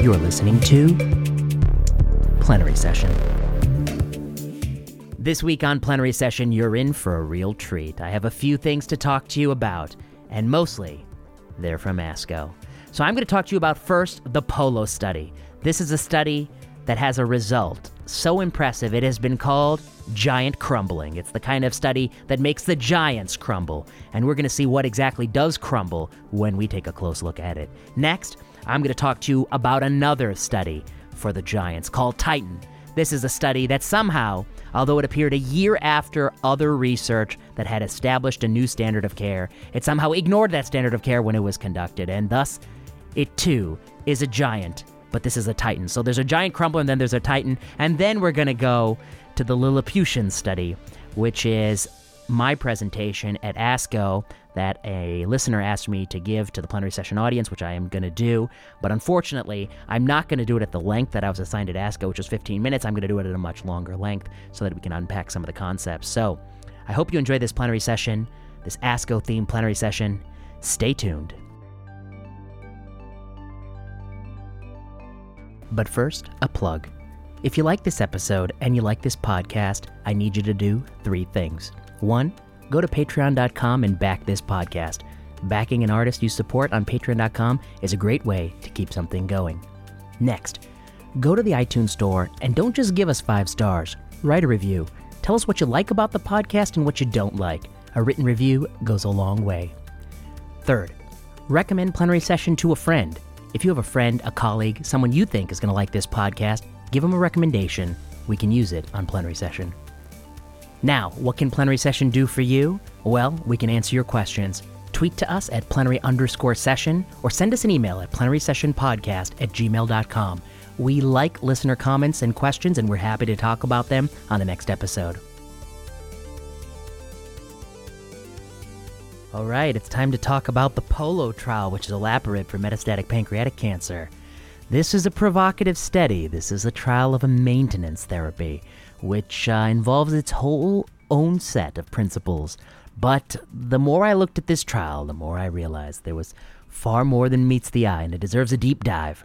You're listening to Plenary Session. This week on Plenary Session, you're in for a real treat. I have a few things to talk to you about, and mostly they're from ASCO. So I'm going to talk to you about first the Polo study. This is a study that has a result so impressive it has been called giant crumbling. It's the kind of study that makes the giants crumble, and we're going to see what exactly does crumble when we take a close look at it. Next, I'm going to talk to you about another study for the giants called Titan. This is a study that somehow, although it appeared a year after other research that had established a new standard of care, it somehow ignored that standard of care when it was conducted, and thus it too is a giant, but this is a Titan. So there's a giant crumbler, and then there's a Titan, and then we're going to go to the Lilliputian study, which is my presentation at ASCO that a listener asked me to give to the plenary session audience, which I am going to do. But unfortunately, I'm not going to do it at the length that I was assigned at ASCO, which was 15 minutes. I'm going to do it at a much longer length so that we can unpack some of the concepts. So I hope you enjoy this plenary session, this ASCO-themed plenary session. Stay tuned. But first, a plug. If you like this episode and you like this podcast, I need you to do three things. One, go to patreon.com and back this podcast. Backing an artist you support on patreon.com is a great way to keep something going. Next, go to the iTunes store and don't just give us 5 stars. Write a review. Tell us what you like about the podcast and what you don't like. A written review goes a long way. Third, recommend Plenary Session to a friend. If you have a friend, a colleague, someone you think is going to like this podcast, give them a recommendation. We can use it on Plenary Session. Now, what can Plenary Session do for you? Well, we can answer your questions. Tweet to us at plenary_session or send us an email at plenarysessionpodcast@gmail.com. We like listener comments and questions, and we're happy to talk about them on the next episode. All right, it's time to talk about the Polo trial, which is Olaparib for metastatic pancreatic cancer. This is a provocative study. This is a trial of a maintenance therapy, which involves its whole own set of principles. But the more I looked at this trial, the more I realized there was far more than meets the eye, and it deserves a deep dive.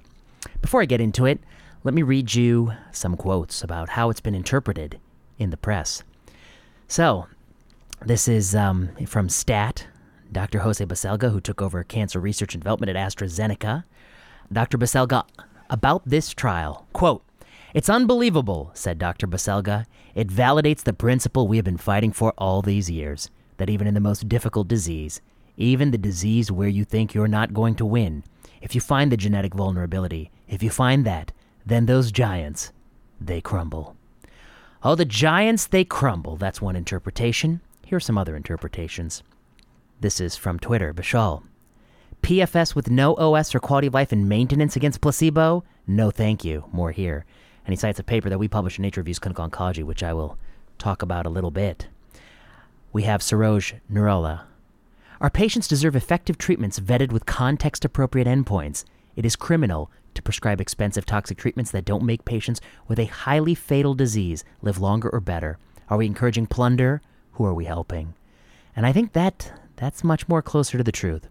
Before I get into it, let me read you some quotes about how it's been interpreted in the press. So, this is from STAT, Dr. Jose Baselga, who took over cancer research and development at AstraZeneca. Dr. Baselga, about this trial, quote, "It's unbelievable," said Dr. Baselga. "It validates the principle we have been fighting for all these years, that even in the most difficult disease, even the disease where you think you're not going to win, if you find the genetic vulnerability, if you find that, then those giants, they crumble." Oh, the giants, they crumble. That's one interpretation. Here are some other interpretations. This is from Twitter, Bishal. "PFS with no OS or quality of life and maintenance against placebo? No thank you. More here." And he cites a paper that we published in Nature Reviews Clinical Oncology, which I will talk about a little bit. We have Saroj Narola. "Our patients deserve effective treatments vetted with context-appropriate endpoints. It is criminal to prescribe expensive toxic treatments that don't make patients with a highly fatal disease live longer or better. Are we encouraging plunder? Who are we helping?" And I think that's much more closer to the truth.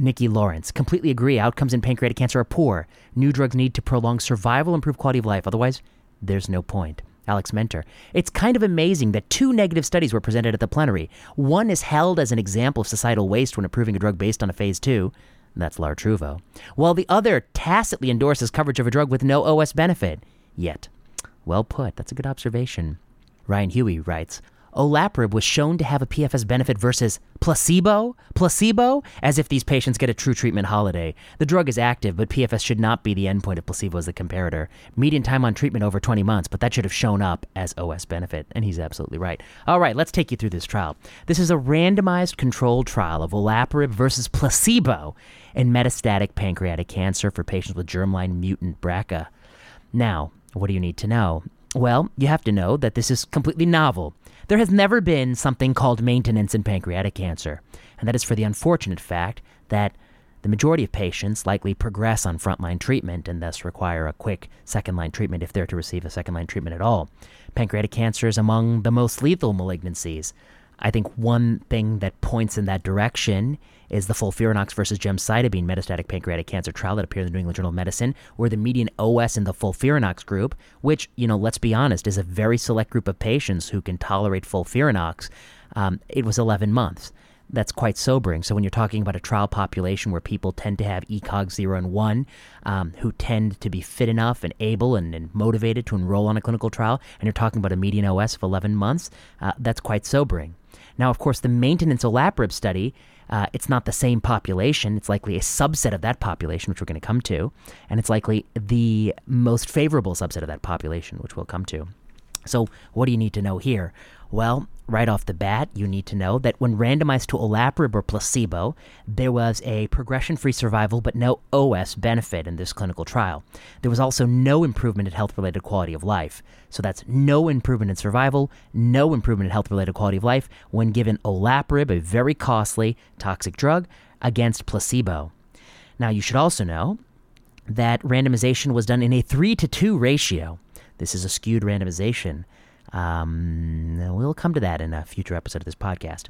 Nikki Lawrence, "Completely agree. Outcomes in pancreatic cancer are poor. New drugs need to prolong survival, improve quality of life. Otherwise, there's no point." Alex Mentor, "It's kind of amazing that 2 negative studies were presented at the plenary. One is held as an example of societal waste when approving a drug based on a phase 2. That's Lartruvo. While the other tacitly endorses coverage of a drug with no OS benefit. Yet." Well put. That's a good observation. Ryan Huey writes, "Olaparib was shown to have a PFS benefit versus placebo? Placebo? As if these patients get a true treatment holiday. The drug is active, but PFS should not be the endpoint if placebo is the comparator. Median time on treatment over 20 months, but that should have shown up as OS benefit." And he's absolutely right. All right, let's take you through this trial. This is a randomized controlled trial of Olaparib versus placebo in metastatic pancreatic cancer for patients with germline mutant BRCA. Now, what do you need to know? Well, you have to know that this is completely novel. There has never been something called maintenance in pancreatic cancer, and that is for the unfortunate fact that the majority of patients likely progress on frontline treatment and thus require a quick second-line treatment if they're to receive a second-line treatment at all. Pancreatic cancer is among the most lethal malignancies. I think one thing that points in that direction is the FOLFIRINOX versus gemcitabine metastatic pancreatic cancer trial that appeared in the New England Journal of Medicine, where the median OS in the FOLFIRINOX group, which, you know, let's be honest, is a very select group of patients who can tolerate FOLFIRINOX, it was 11 months. That's quite sobering. So when you're talking about a trial population where people tend to have ECOG 0 and 1, who tend to be fit enough and able and motivated to enroll on a clinical trial, and you're talking about a median OS of 11 months, that's quite sobering. Now, of course, the maintenance Olaparib study, it's not the same population. It's likely a subset of that population, which we're going to come to, and it's likely the most favorable subset of that population, which we'll come to. So what do you need to know here? Well, right off the bat, you need to know that when randomized to Olaparib or placebo, there was a progression-free survival but no OS benefit in this clinical trial. There was also no improvement in health-related quality of life. So that's no improvement in survival, no improvement in health-related quality of life when given Olaparib, a very costly, toxic drug, against placebo. Now, you should also know that randomization was done in a 3-to-2 ratio. This is a skewed randomization. We'll come to that in a future episode of this podcast.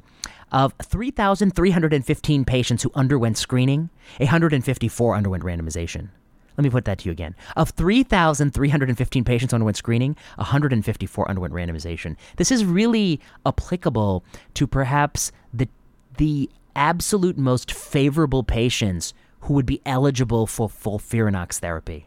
Of 3,315 patients who underwent screening, 154 underwent randomization. Let me put that to you again. Of 3,315 patients underwent screening, 154 underwent randomization. This is really applicable to perhaps the absolute most favorable patients who would be eligible for FOLFIRINOX therapy.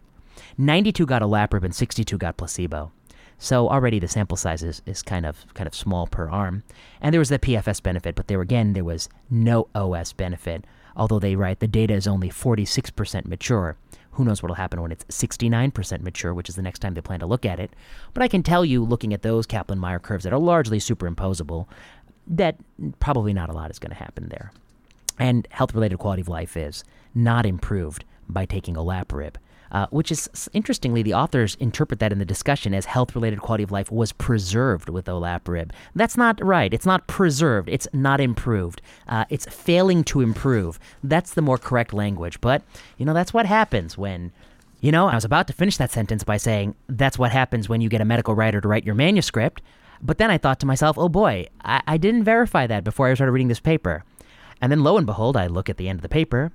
92 got Olaparib and 62 got placebo. So already the sample size is kind of small per arm. And there was the PFS benefit, but there was no OS benefit. Although they write the data is only 46% mature. Who knows what will happen when it's 69% mature, which is the next time they plan to look at it. But I can tell you, looking at those Kaplan-Meier curves that are largely superimposable, that probably not a lot is going to happen there. And health-related quality of life is not improved by taking Olaparib. Which is, interestingly, the authors interpret that in the discussion as health-related quality of life was preserved with Olaparib. That's not right. It's not preserved. It's not improved. It's failing to improve. That's the more correct language. But, you know, that's what happens when, you know, I was about to finish that sentence by saying that's what happens when you get a medical writer to write your manuscript. But then I thought to myself, oh boy, I didn't verify that before I started reading this paper. And then lo and behold, I look at the end of the paper.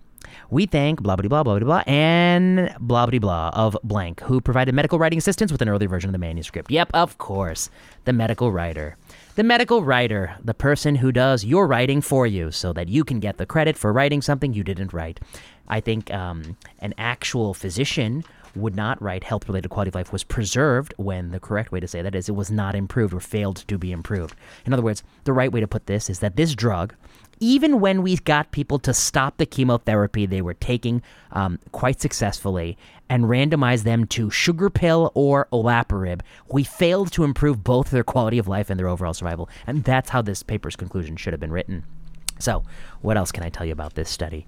We thank blah-blah-blah-blah-blah and blah-blah-blah of blank, who provided medical writing assistance with an early version of the manuscript. Yep, of course, the medical writer. The medical writer, the person who does your writing for you so that you can get the credit for writing something you didn't write. I think an actual physician would not write health-related quality of life was preserved when the correct way to say that is it was not improved or failed to be improved. In other words, the right way to put this is that this drug, even when we got people to stop the chemotherapy they were taking quite successfully and randomized them to sugar pill or Olaparib, we failed to improve both their quality of life and their overall survival. And that's how this paper's conclusion should have been written. So what else can I tell you about this study?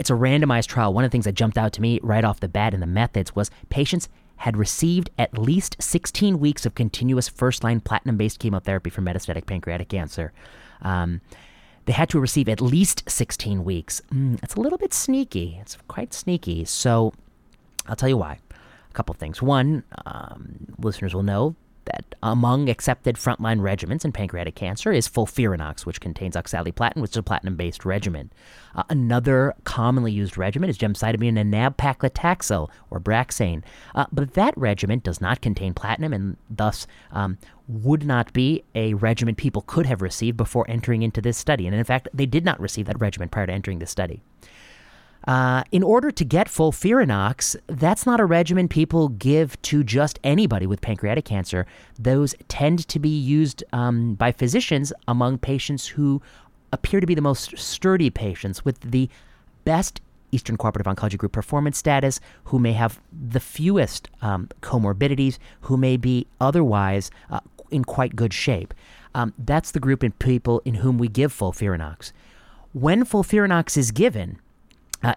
It's a randomized trial. One of the things that jumped out to me right off the bat in the methods was patients had received at least 16 weeks of continuous first-line platinum-based chemotherapy for metastatic pancreatic cancer. They had to receive at least 16 weeks. It's a little bit sneaky. It's quite sneaky. So I'll tell you why. A couple things. One, listeners will know that among accepted frontline regimens in pancreatic cancer is FOLFIRINOX, which contains oxaliplatin, which is a platinum-based regimen. Another commonly used regimen is gemcitabine and nab-paclitaxel, or Abraxane. But that regimen does not contain platinum and thus would not be a regimen people could have received before entering into this study. And in fact, they did not receive that regimen prior to entering this study. In order to get FOLFIRINOX, that's not a regimen people give to just anybody with pancreatic cancer. Those tend to be used by physicians among patients who appear to be the most sturdy patients with the best Eastern Cooperative Oncology Group performance status, who may have the fewest comorbidities, who may be otherwise in quite good shape. That's the group of people in whom we give FOLFIRINOX. When FOLFIRINOX is given,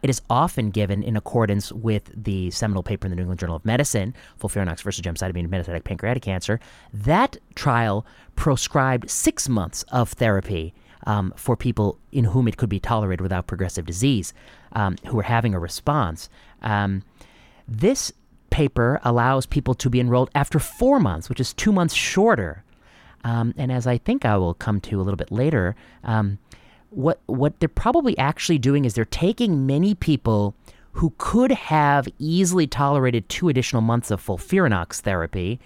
it is often given in accordance with the seminal paper in the New England Journal of Medicine, FOLFIRINOX versus gemcitabine in metastatic pancreatic cancer. That trial proscribed 6 months of therapy for people in whom it could be tolerated without progressive disease, who were having a response. This paper allows people to be enrolled after 4 months, which is 2 months shorter. And as I think I will come to a little bit later, what they're probably actually doing is they're taking many people who could have easily tolerated 2 additional months of FOLFIRINOX therapy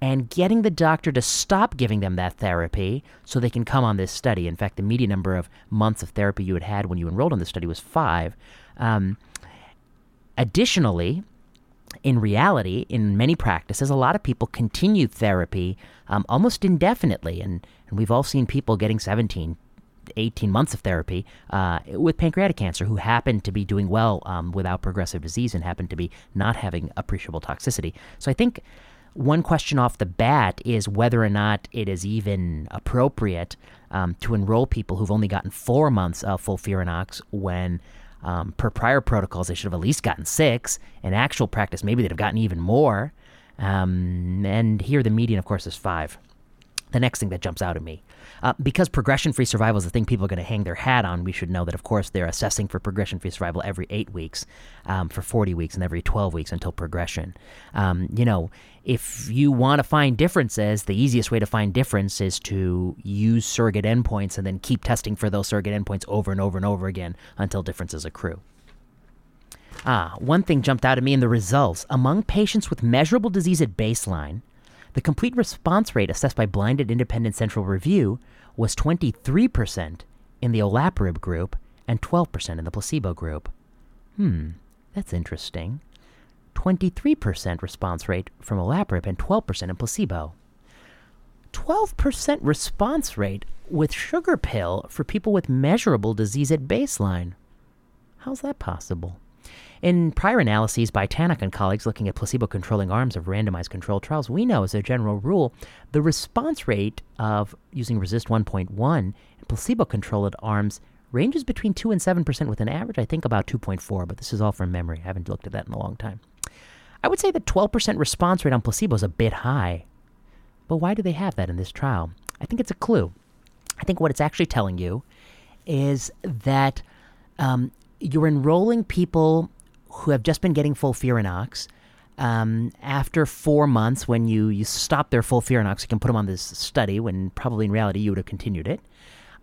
and getting the doctor to stop giving them that therapy so they can come on this study. In fact, the median number of months of therapy you had when you enrolled in the study was 5. Additionally, in reality, in many practices, a lot of people continue therapy almost indefinitely. And we've all seen people getting 17, 18 months of therapy with pancreatic cancer who happen to be doing well without progressive disease and happen to be not having appreciable toxicity. So I think one question off the bat is whether or not it is even appropriate to enroll people who've only gotten 4 months of FOLFIRINOX when per prior protocols, they should have at least gotten 6. In actual practice, maybe they'd have gotten even more. And here the median, of course, is 5. The next thing that jumps out at me, because progression-free survival is the thing people are going to hang their hat on, we should know that, of course, they're assessing for progression-free survival every 8 weeks, for 40 weeks, and every 12 weeks until progression. If you want to find differences, the easiest way to find difference is to use surrogate endpoints and then keep testing for those surrogate endpoints over and over and over again until differences accrue. One thing jumped out at me in the results. Among patients with measurable disease at baseline, the complete response rate assessed by blinded independent central review was 23% in the olaparib group and 12% in the placebo group. That's interesting. 23% response rate from olaparib and 12% in placebo. 12% response rate with sugar pill for people with measurable disease at baseline. How's that possible? In prior analyses by Tannock and colleagues looking at placebo-controlling arms of randomized controlled trials, we know as a general rule, the response rate of using RECIST 1.1 and placebo-controlled arms ranges between 2 and 7% with an average, I think, about 2.4, but this is all from memory. I haven't looked at that in a long time. I would say that 12% response rate on placebo is a bit high, but why do they have that in this trial? I think it's a clue. I think what it's actually telling you is that you're enrolling people who have just been getting FOLFIRINOX. After 4 months, when you stop their FOLFIRINOX, you can put them on this study when probably in reality you would have continued it.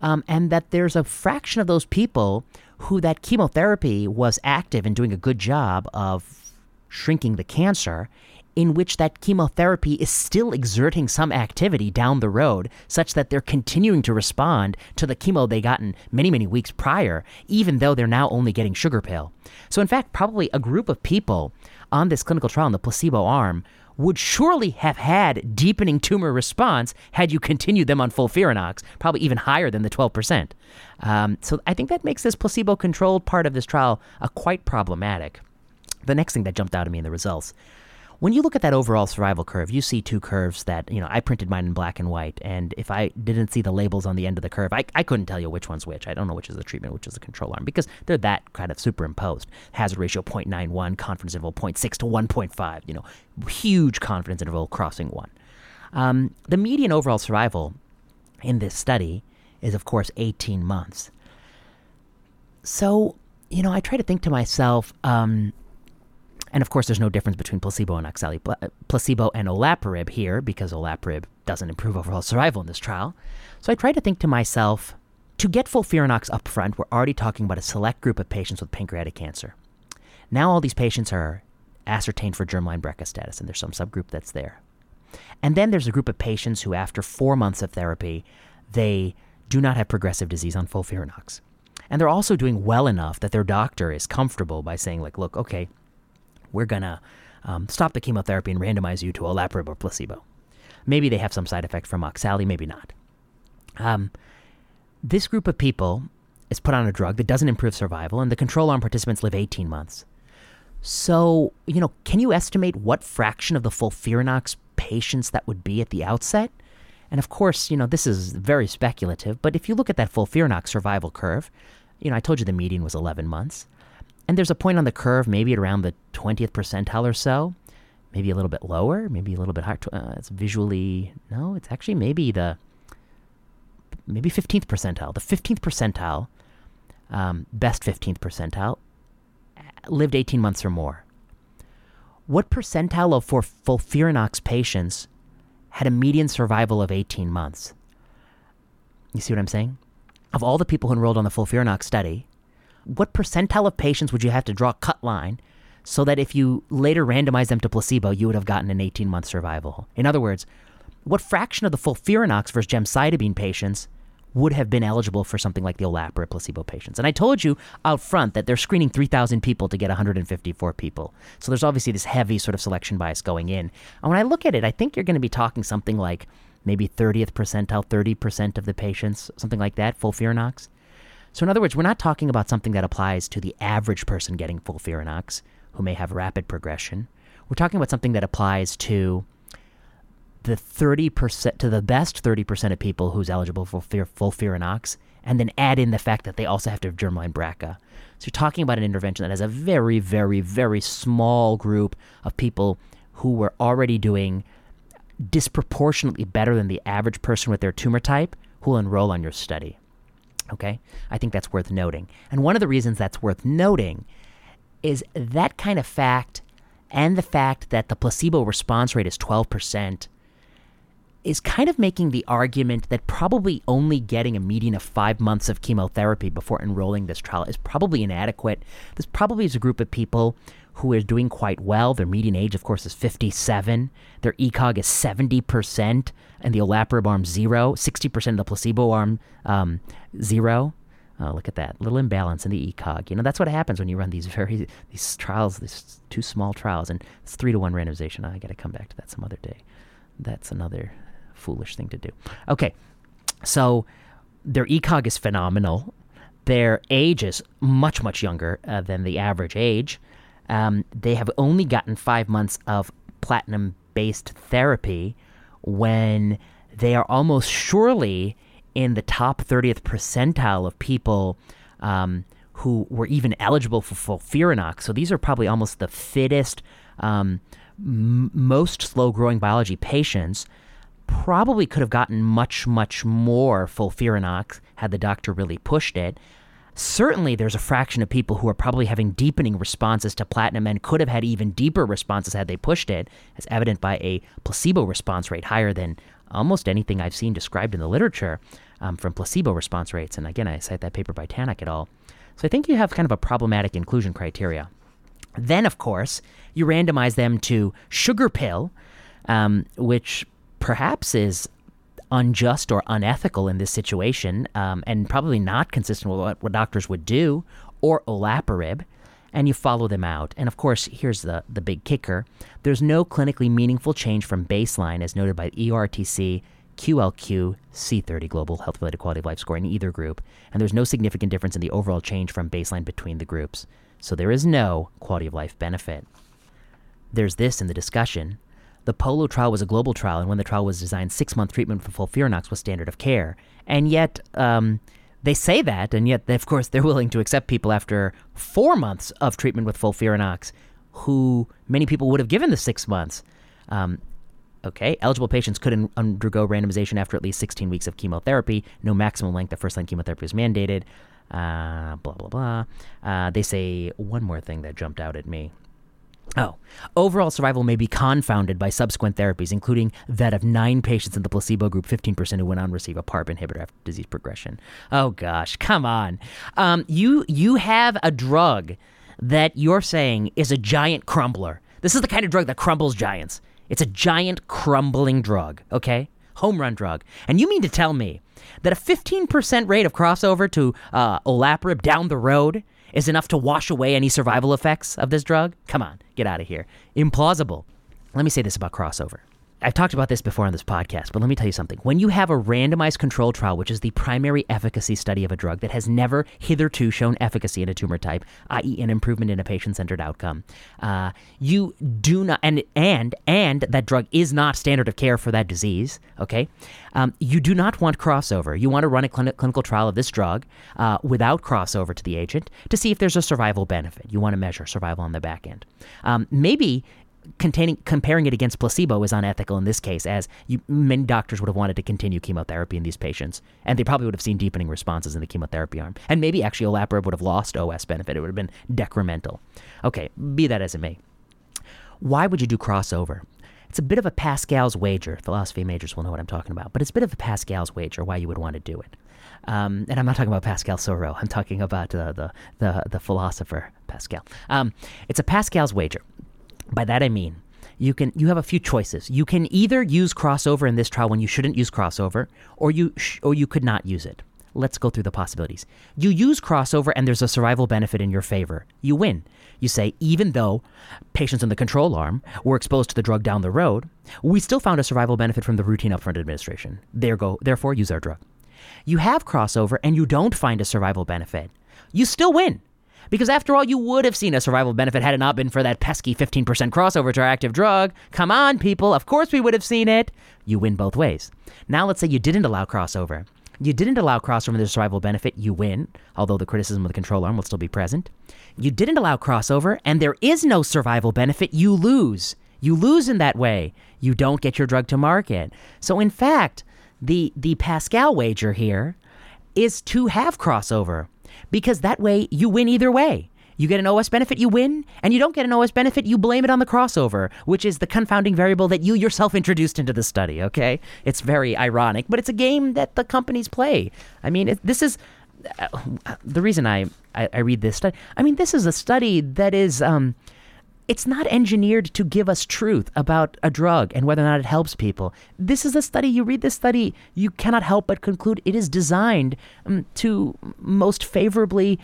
And that there's a fraction of those people who that chemotherapy was active and doing a good job of shrinking the cancer, in which that chemotherapy is still exerting some activity down the road such that they're continuing to respond to the chemo they gotten many, many weeks prior, even though they're now only getting sugar pill. So in fact, probably a group of people on this clinical trial in the placebo arm would surely have had deepening tumor response had you continued them on FOLFIRINOX, probably even higher than the 12%. So I think that makes this placebo-controlled part of this trial quite problematic. The next thing that jumped out at me in the results, when you look at that overall survival curve, you see 2 curves that, I printed mine in black and white, and if I didn't see the labels on the end of the curve, I couldn't tell you which one's which. I don't know which is the treatment, which is the control arm, because they're that kind of superimposed. Hazard ratio 0.91, confidence interval 0.6 to 1.5, huge confidence interval crossing 1. The median overall survival in this study is, of course, 18 months. So, I try to think to myself, and of course, there's no difference between placebo and placebo and olaparib here, because olaparib doesn't improve overall survival in this trial. So I try to think to myself, to get FOLFIRINOX up front, we're already talking about a select group of patients with pancreatic cancer. Now all these patients are ascertained for germline BRCA status, and there's some subgroup that's there. And then there's a group of patients who, after 4 months of therapy, they do not have progressive disease on FOLFIRINOX. And they're also doing well enough that their doctor is comfortable by saying, look, okay, we're going to stop the chemotherapy and randomize you to olaparib or placebo. Maybe they have some side effect from oxali, maybe not. This group of people is put on a drug that doesn't improve survival, and the control arm participants live 18 months. So, can you estimate what fraction of the FOLFIRINOX patients that would be at the outset? And of course, this is very speculative, but if you look at that FOLFIRINOX survival curve, I told you the median was 11 months. And there's a point on the curve, maybe at around the 20th percentile or so, maybe a little bit lower, maybe a little bit higher. It's actually maybe 15th percentile. The 15th percentile, best 15th percentile, lived 18 months or more. What percentile of FOLFIRINOX patients had a median survival of 18 months. You see what I'm saying? Of all the people who enrolled on the FOLFIRINOX study, what percentile of patients would you have to draw a cut line so that if you later randomized them to placebo, you would have gotten an 18-month survival? In other words, what fraction of the FOLFIRINOX versus gemcitabine patients would have been eligible for something like the Olaparib placebo patients? And I told you out front that they're screening 3,000 people to get 154 people. So there's obviously this heavy sort of selection bias going in. And when I look at it, I think you're going to be talking something like maybe 30th percentile, 30% of the patients, something like that, FOLFIRINOX. So in other words, we're not talking about something that applies to the average person getting FOLFIRINOX, who may have rapid progression. We're talking about something that applies to the 30% to the best 30% of people who's eligible for FOLFIRINOX, and then add in the fact that they also have to have germline BRCA. So you're talking about an intervention that has a very, very, very small group of people who were already doing disproportionately better than the average person with their tumor type who'll enroll on your study. Okay? I think that's worth noting. And one of the reasons that's worth noting is that kind of fact, and the fact that the placebo response rate is 12%, is kind of making the argument that probably only getting a median of 5 months of chemotherapy before enrolling this trial is probably inadequate. This probably is a group of people who are doing quite well. Their median age, of course, is 57. Their ECOG is 70%, and the Olaparib arm, 0. 60% of the placebo arm, 0. Oh, look at that. Little imbalance in the ECOG. You know, that's what happens when you run these trials, these two small trials, and it's 3-to-1 randomization. I got to come back to that some other day. That's another foolish thing to do. Okay, so their ECOG is phenomenal. Their age is much, much younger than the average age. They have only gotten 5 months of platinum-based therapy when they are almost surely in the top 30th percentile of people who were even eligible for FOLFIRINOX. So these are probably almost the fittest, most slow-growing biology patients. Probably could have gotten much, much more FOLFIRINOX had the doctor really pushed it. Certainly, there's a fraction of people who are probably having deepening responses to platinum and could have had even deeper responses had they pushed it, as evident by a placebo response rate higher than almost anything I've seen described in the literature from placebo response rates. And again, I cite that paper by Tannock et al. So I think you have kind of a problematic inclusion criteria. Then, of course, you randomize them to sugar pill, which perhaps is unjust or unethical in this situation, and probably not consistent with what doctors would do, or Olaparib, and you follow them out. And of course, here's the big kicker. There's no clinically meaningful change from baseline, as noted by ERTC, QLQ, C30, Global Health-Related Quality of Life Score, in either group. And there's no significant difference in the overall change from baseline between the groups. So there is no quality of life benefit. There's this in the discussion. The Polo trial was a global trial, and when the trial was designed, 6-month treatment for FOLFIRINOX was standard of care. And yet, they say that, and yet, of course, they're willing to accept people after 4 months of treatment with FOLFIRINOX, who many people would have given the 6 months. Okay, eligible patients could undergo randomization after at least 16 weeks of chemotherapy. No maximum length of first-line chemotherapy is mandated. Blah, blah, blah. They say one more thing that jumped out at me. Oh, overall survival may be confounded by subsequent therapies, including that of 9 patients in the placebo group, 15% who went on to receive a PARP inhibitor after disease progression. Oh, gosh, come on. You have a drug that you're saying is a giant crumbler. This is the kind of drug that crumbles giants. It's a giant crumbling drug, okay? Home run drug. And you mean to tell me that a 15% rate of crossover to Olaparib down the road is enough to wash away any survival effects of this drug? Come on, get out of here. Implausible. Let me say this about crossover. I've talked about this before on this podcast, but let me tell you something. When you have a randomized controlled trial, which is the primary efficacy study of a drug that has never hitherto shown efficacy in a tumor type, i.e. an improvement in a patient-centered outcome, you do not, and that drug is not standard of care for that disease, okay? You do not want crossover. You want to run a clinical trial of this drug without crossover to the agent to see if there's a survival benefit. You want to measure survival on the back end. Maybe comparing it against placebo is unethical in this case, as many doctors would have wanted to continue chemotherapy in these patients, and they probably would have seen deepening responses in the chemotherapy arm. And maybe actually Olaparib would have lost OS benefit. It would have been decremental. Okay, be that as it may. Why would you do crossover? It's a bit of a Pascal's wager. Philosophy majors will know what I'm talking about, but it's a bit of a Pascal's wager why you would want to do it. And I'm not talking about Pascal Sorel. I'm talking about the philosopher Pascal. It's a Pascal's wager. By that I mean you have a few choices. You can either use crossover in this trial when you shouldn't use crossover, or you could not use it. Let's go through the possibilities. You use crossover and there's a survival benefit in your favor. You win. You say, even though patients in the control arm were exposed to the drug down the road, we still found a survival benefit from the routine upfront administration. Therefore, use our drug. You have crossover and you don't find a survival benefit. You still win. Because after all, you would have seen a survival benefit had it not been for that pesky 15% crossover to our active drug. Come on, people. Of course we would have seen it. You win both ways. Now let's say you didn't allow crossover. You didn't allow crossover with the survival benefit, you win, although the criticism of the control arm will still be present. You didn't allow crossover, and there is no survival benefit, you lose. You lose in that way. You don't get your drug to market. So in fact, the Pascal wager here is to have crossover, because that way you win either way. You get an OS benefit, you win, and you don't get an OS benefit, you blame it on the crossover, which is the confounding variable that you yourself introduced into the study, okay? It's very ironic, but it's a game that the companies play. I mean, this is the reason I read this study. I mean, this is a study that is, it's not engineered to give us truth about a drug and whether or not it helps people. This is a study, you read this study, you cannot help but conclude it is designed to most favorably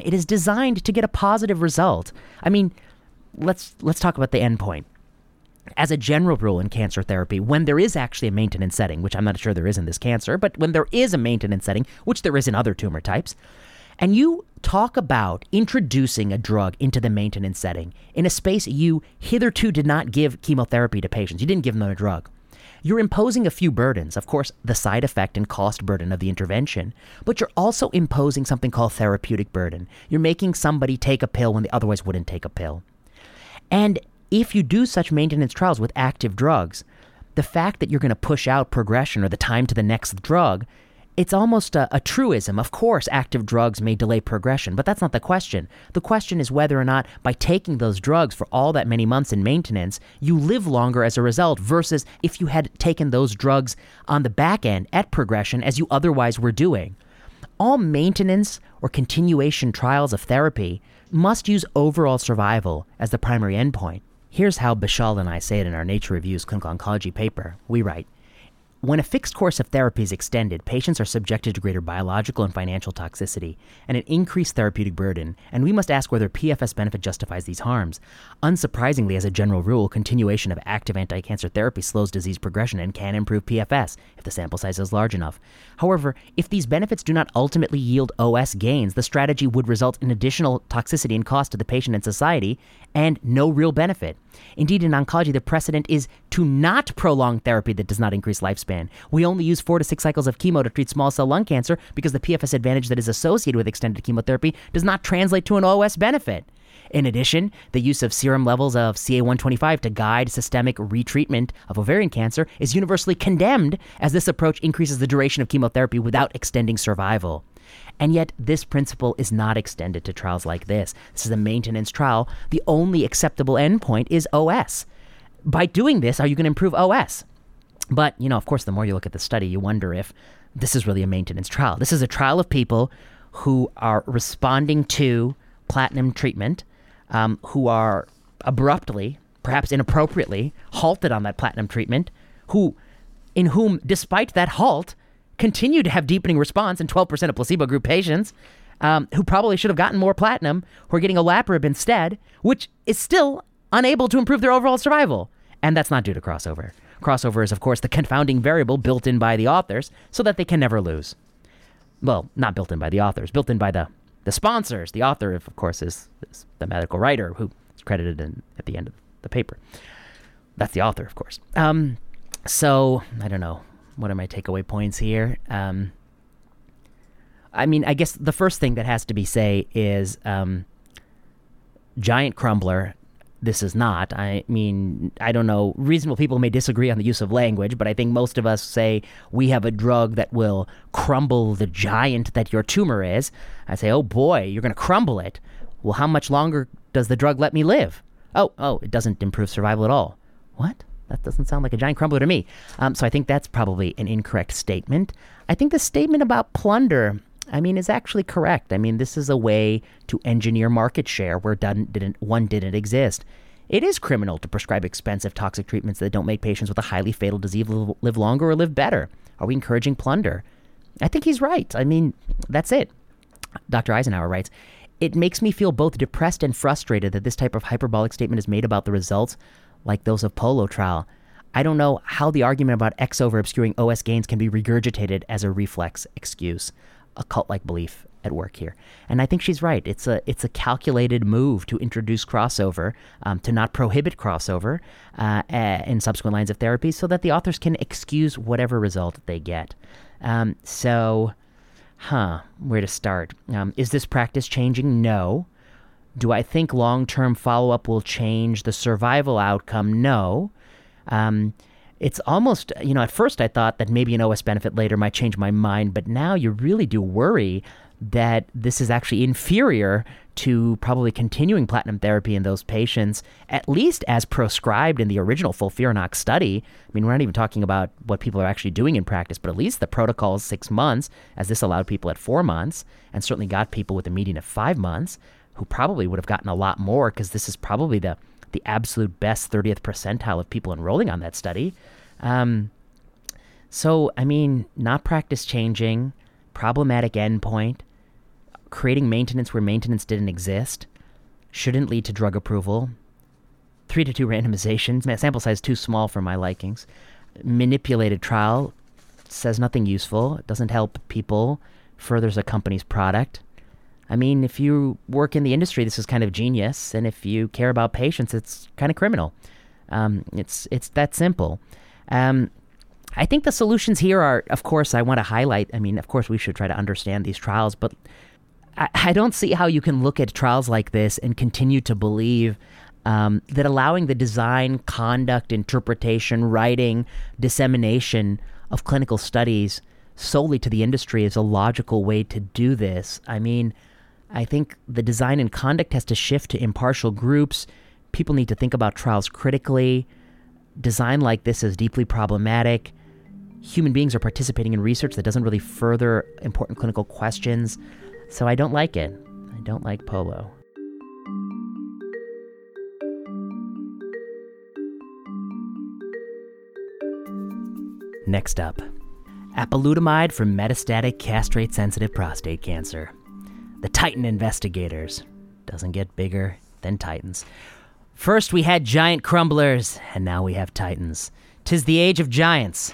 It is designed to get a positive result. I mean, let's talk about the endpoint. As a general rule in cancer therapy, when there is actually a maintenance setting, which I'm not sure there is in this cancer, but when there is a maintenance setting, which there is in other tumor types, and you talk about introducing a drug into the maintenance setting in a space you hitherto did not give chemotherapy to patients, you didn't give them a drug, you're imposing a few burdens, of course, the side effect and cost burden of the intervention, but you're also imposing something called therapeutic burden. You're making somebody take a pill when they otherwise wouldn't take a pill. And if you do such maintenance trials with active drugs, the fact that you're going to push out progression or the time to the next drug, it's almost a truism. Of course, active drugs may delay progression, but that's not the question. The question is whether or not by taking those drugs for all that many months in maintenance, you live longer as a result versus if you had taken those drugs on the back end at progression as you otherwise were doing. All maintenance or continuation trials of therapy must use overall survival as the primary endpoint. Here's how Bishal and I say it in our Nature Reviews clinical oncology paper. We write, when a fixed course of therapy is extended, patients are subjected to greater biological and financial toxicity and an increased therapeutic burden, and we must ask whether PFS benefit justifies these harms. Unsurprisingly, as a general rule, continuation of active anti-cancer therapy slows disease progression and can improve PFS if the sample size is large enough. However, if these benefits do not ultimately yield OS gains, the strategy would result in additional toxicity and cost to the patient and society, and no real benefit. Indeed, in oncology, the precedent is to not prolong therapy that does not increase lifespan. We only use 4 to 6 cycles of chemo to treat small cell lung cancer because the PFS advantage that is associated with extended chemotherapy does not translate to an OS benefit. In addition, the use of serum levels of CA125 to guide systemic retreatment of ovarian cancer is universally condemned, as this approach increases the duration of chemotherapy without extending survival. And yet, this principle is not extended to trials like this. This is a maintenance trial. The only acceptable endpoint is OS. By doing this, are you going to improve OS? But, you know, of course, the more you look at the study, you wonder if this is really a maintenance trial. This is a trial of people who are responding to platinum treatment, who are abruptly, perhaps inappropriately, halted on that platinum treatment, in whom, despite that halt, continue to have deepening response in 12% of placebo group patients, who probably should have gotten more platinum, who are getting Olaparib instead, which is still unable to improve their overall survival. And that's not due to crossover. Crossover is, of course, the confounding variable built in by the authors so that they can never lose. Well, not built in by the authors, built in by the sponsors. The author, of course, is the medical writer who is credited at the end of the paper. That's the author, of course. So, I don't know. What are my takeaway points here? I mean, I guess the first thing that has to be said is giant crumbler. This is not. I mean, I don't know. Reasonable people may disagree on the use of language, but I think most of us say we have a drug that will crumble the giant that your tumor is. I say, oh boy, you're going to crumble it. Well, how much longer does the drug let me live? Oh, it doesn't improve survival at all. What? That doesn't sound like a giant crumbler to me. So I think that's probably an incorrect statement. I think the statement about plunder, is actually correct. This is a way to engineer market share where one didn't exist. It is criminal to prescribe expensive toxic treatments that don't make patients with a highly fatal disease live longer or live better. Are we encouraging plunder? I think he's right. That's it. Dr. Eisenhower writes, "It makes me feel both depressed and frustrated that this type of hyperbolic statement is made about the results like those of Polo trial. I don't know how the argument about X over obscuring OS gains can be regurgitated as a reflex excuse." A cult-like belief at work here. And I think she's right. It's a calculated move to introduce crossover, to not prohibit crossover in subsequent lines of therapy so that the authors can excuse whatever result they get. Where to start? Is this practice changing? No. Do I think long-term follow-up will change the survival outcome? No. It's almost, at first I thought that maybe an OS benefit later might change my mind, but now you really do worry that this is actually inferior to probably continuing platinum therapy in those patients, at least as proscribed in the original FOLFIRINOX study. We're not even talking about what people are actually doing in practice, but at least the protocol is 6 months, as this allowed people at 4 months, and certainly got people with a median of 5 months, who probably would have gotten a lot more, because this is probably the absolute best 30th percentile of people enrolling on that study. Not practice changing, problematic endpoint, creating maintenance where maintenance didn't exist, shouldn't lead to drug approval, 3:2 randomizations, sample size too small for my likings, manipulated trial, says nothing useful, doesn't help people, furthers a company's product. If you work in the industry, this is kind of genius, and if you care about patients, it's kind of criminal. It's that simple. I think the solutions here are, of course, I want to highlight, of course we should try to understand these trials, but I don't see how you can look at trials like this and continue to believe that allowing the design, conduct, interpretation, writing, dissemination of clinical studies solely to the industry is a logical way to do this. I think the design and conduct has to shift to impartial groups. People need to think about trials critically. Design like this is deeply problematic. Human beings are participating in research that doesn't really further important clinical questions. So I don't like it. I don't like Polo. Next up, apalutamide for metastatic castrate-sensitive prostate cancer. The Titan investigators. Doesn't get bigger than Titans. First we had giant crumblers, and now we have Titans. 'Tis the age of giants,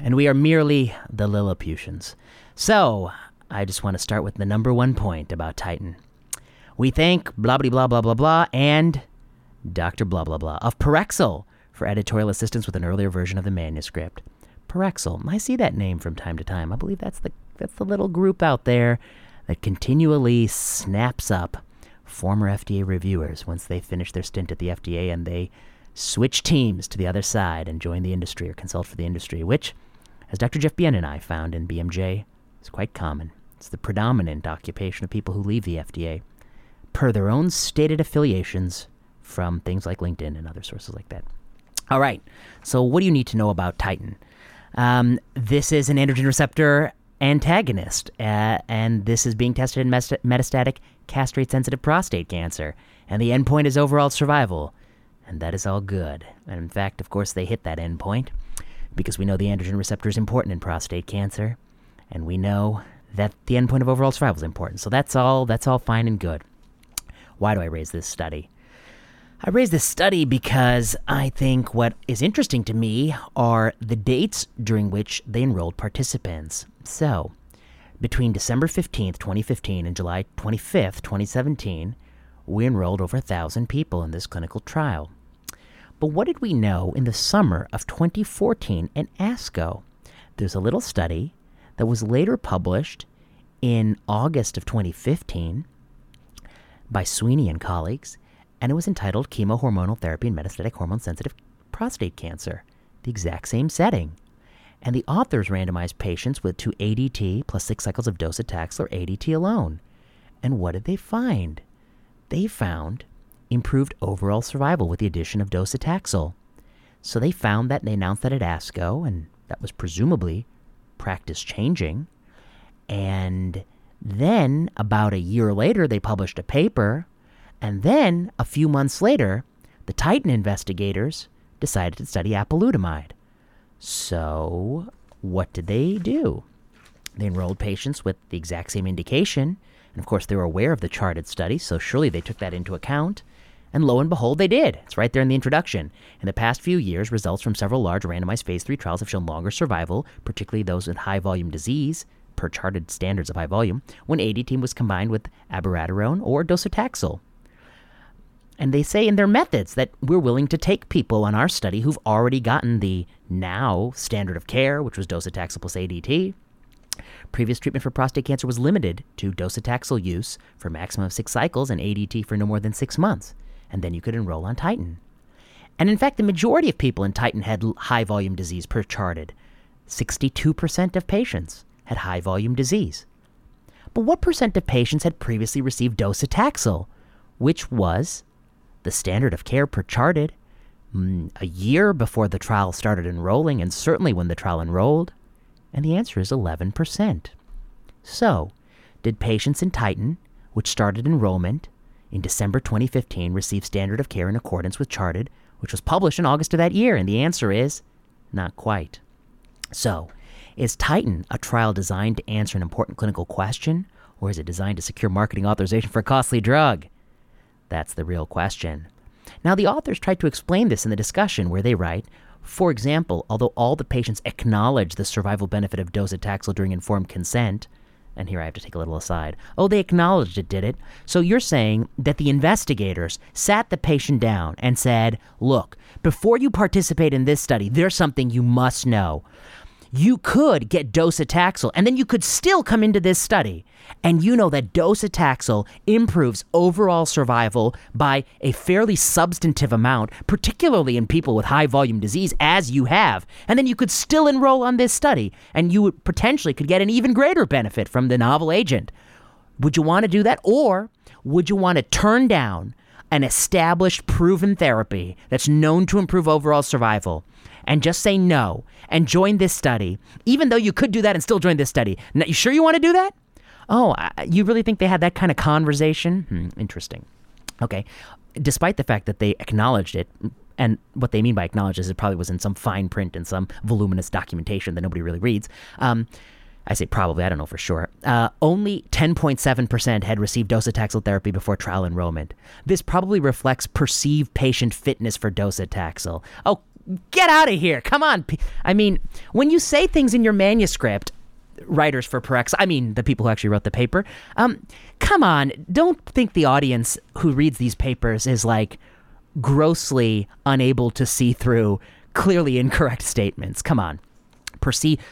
and we are merely the Lilliputians. So, I just want to start with the number one point about Titan. We thank blah blah blah blah blah blah and Dr. blah blah blah of Parexel for editorial assistance with an earlier version of the manuscript. Parexel, I see that name from time to time. I believe that's the little group out there that continually snaps up former FDA reviewers once they finish their stint at the FDA and they switch teams to the other side and join the industry or consult for the industry, which, as Dr. Jeff Bien and I found in BMJ, is quite common. It's the predominant occupation of people who leave the FDA per their own stated affiliations from things like LinkedIn and other sources like that. All right, so what do you need to know about Titan? This is an androgen receptor antagonist, and this is being tested in metastatic castrate-sensitive prostate cancer. And the endpoint is overall survival, and that is all good. And in fact, of course, they hit that endpoint because we know the androgen receptor is important in prostate cancer, and we know that the endpoint of overall survival is important. So that's all fine and good. Why do I raise this study? I raise this study because I think what is interesting to me are the dates during which they enrolled participants. So, between December 15th, 2015 and July 25th, 2017, we enrolled over 1,000 people in this clinical trial. But what did we know in the summer of 2014 in ASCO? There's a little study that was later published in August of 2015 by Sweeney and colleagues, and it was entitled Chemohormonal Therapy in Metastatic Hormone-Sensitive Prostate Cancer, the exact same setting. And the authors randomized patients to ADT plus 6 cycles of docetaxel or ADT alone. And what did they find? They found improved overall survival with the addition of docetaxel. So they found that, and they announced that at ASCO, and that was presumably practice-changing. And then about a year later, they published a paper. And then a few months later, the Titan investigators decided to study apalutamide. So what did they do? They enrolled patients with the exact same indication. And of course, they were aware of the CHAARTED study, so surely they took that into account. And lo and behold, they did. It's right there in the introduction. In the past few years, results from several large randomized phase 3 trials have shown longer survival, particularly those with high-volume disease, per CHAARTED standards of high volume, when ADT was combined with abiraterone or docetaxel. And they say in their methods that we're willing to take people on our study who've already gotten the now standard of care, which was docetaxel plus ADT. Previous treatment for prostate cancer was limited to docetaxel use for a maximum of 6 cycles and ADT for no more than 6 months. And then you could enroll on Titan. And in fact, the majority of people in Titan had high-volume disease per CHAARTED. 62% of patients had high-volume disease. But what percent of patients had previously received docetaxel, which was the standard of care per CHAARTED a year before the trial started enrolling, and certainly when the trial enrolled? And the answer is 11%. So, did patients in Titan, which started enrollment in December 2015, received standard of care in accordance with CHAARTED, which was published in August of that year? And the answer is not quite. So, is Titan a trial designed to answer an important clinical question, or is it designed to secure marketing authorization for a costly drug? That's the real question. Now, the authors tried to explain this in the discussion, where they write, for example, although all the patients acknowledge the survival benefit of docetaxel during informed consent, and here I have to take a little aside. Oh, they acknowledged it, did it? So you're saying that the investigators sat the patient down and said, look, before you participate in this study, there's something you must know. You could get docetaxel, and then you could still come into this study. And you know that docetaxel improves overall survival by a fairly substantive amount, particularly in people with high-volume disease, as you have. And then you could still enroll on this study, and you would potentially could get an even greater benefit from the novel agent. Would you want to do that? Or would you want to turn down an established, proven therapy that's known to improve overall survival and just say no and join this study, even though you could do that and still join this study? Now, you sure you want to do that? Oh, you really think they had that kind of conversation? Interesting. Okay. Despite the fact that they acknowledged it, and what they mean by acknowledged is it probably was in some fine print and some voluminous documentation that nobody really reads. I say probably, I don't know for sure. Only 10.7% had received docetaxel therapy before trial enrollment. This probably reflects perceived patient fitness for docetaxel. Oh, get out of here. Come on. I mean, when you say things in your manuscript, writers for Parexel, I mean, the people who actually wrote the paper, come on. Don't think the audience who reads these papers is like grossly unable to see through clearly incorrect statements. Come on.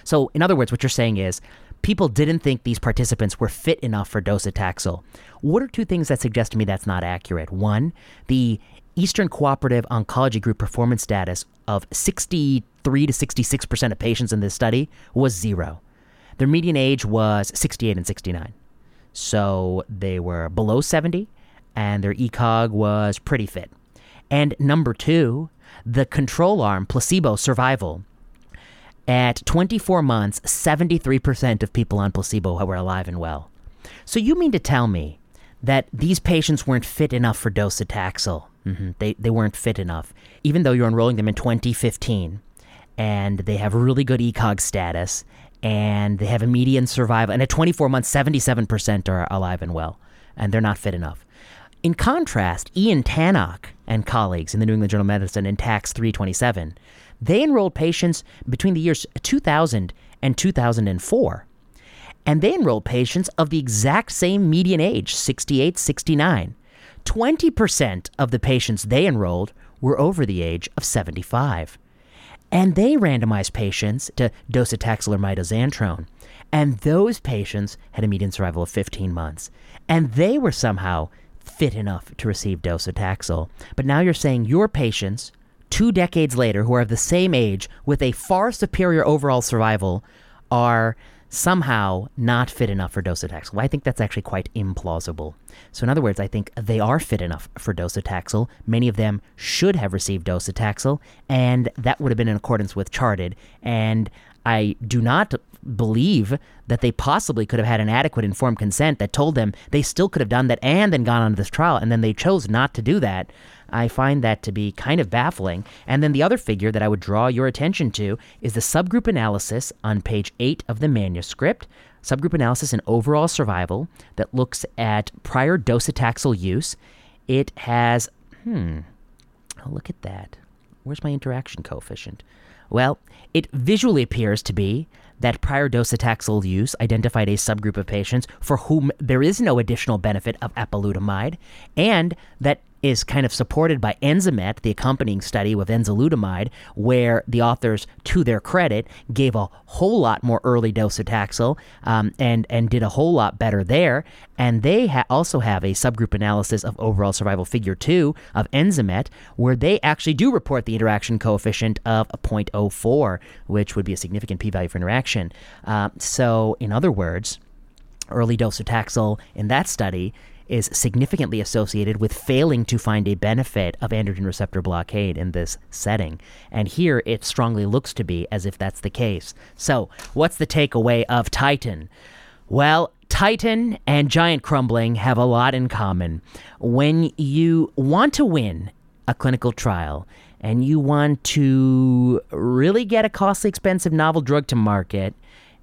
So in other words, what you're saying is people didn't think these participants were fit enough for docetaxel. What are two things that suggest to me that's not accurate? One, the Eastern Cooperative Oncology Group performance status of 63 to 66% of patients in this study was 0. Their median age was 68 and 69. So they were below 70, and their ECOG was pretty fit. And number two, the control arm, placebo survival. At 24 months, 73% of people on placebo were alive and well. So you mean to tell me that these patients weren't fit enough for docetaxel? They weren't fit enough, even though you're enrolling them in 2015, and they have really good ECOG status, and they have a median survival, and at 24 months, 77% are alive and well, and they're not fit enough. In contrast, Ian Tannock and colleagues in the New England Journal of Medicine in Tax 327, they enrolled patients between the years 2000 and 2004. And they enrolled patients of the exact same median age, 68, 69. 20% of the patients they enrolled were over the age of 75. And they randomized patients to docetaxel or mitoxantrone. And those patients had a median survival of 15 months. And they were somehow fit enough to receive docetaxel. But now you're saying your patients, 2 decades later, who are of the same age with a far superior overall survival, are somehow not fit enough for docetaxel. I think that's actually quite implausible. So in other words, I think they are fit enough for docetaxel. Many of them should have received docetaxel, and that would have been in accordance with CHAARTED. And I do not believe that they possibly could have had an adequate informed consent that told them they still could have done that and then gone on to this trial, and then they chose not to do that. I find that to be kind of baffling. And then the other figure that I would draw your attention to is the subgroup analysis on page 8 of the manuscript, subgroup analysis in overall survival that looks at prior docetaxel use. It has, oh, look at that. Where's my interaction coefficient? Well, it visually appears to be that prior docetaxel use identified a subgroup of patients for whom there is no additional benefit of apalutamide, and that is kind of supported by ENZAMET, the accompanying study with enzalutamide, where the authors, to their credit, gave a whole lot more early docetaxel and did a whole lot better there. And they also have a subgroup analysis of overall survival figure 2 of ENZAMET, where they actually do report the interaction coefficient of 0.04, which would be a significant p-value for interaction. So in other words, early docetaxel in that study is significantly associated with failing to find a benefit of androgen receptor blockade in this setting. And here it strongly looks to be as if that's the case. So what's the takeaway of Titan? Well, Titan and giant crumbling have a lot in common. When you want to win a clinical trial and you want to really get a costly, expensive novel drug to market,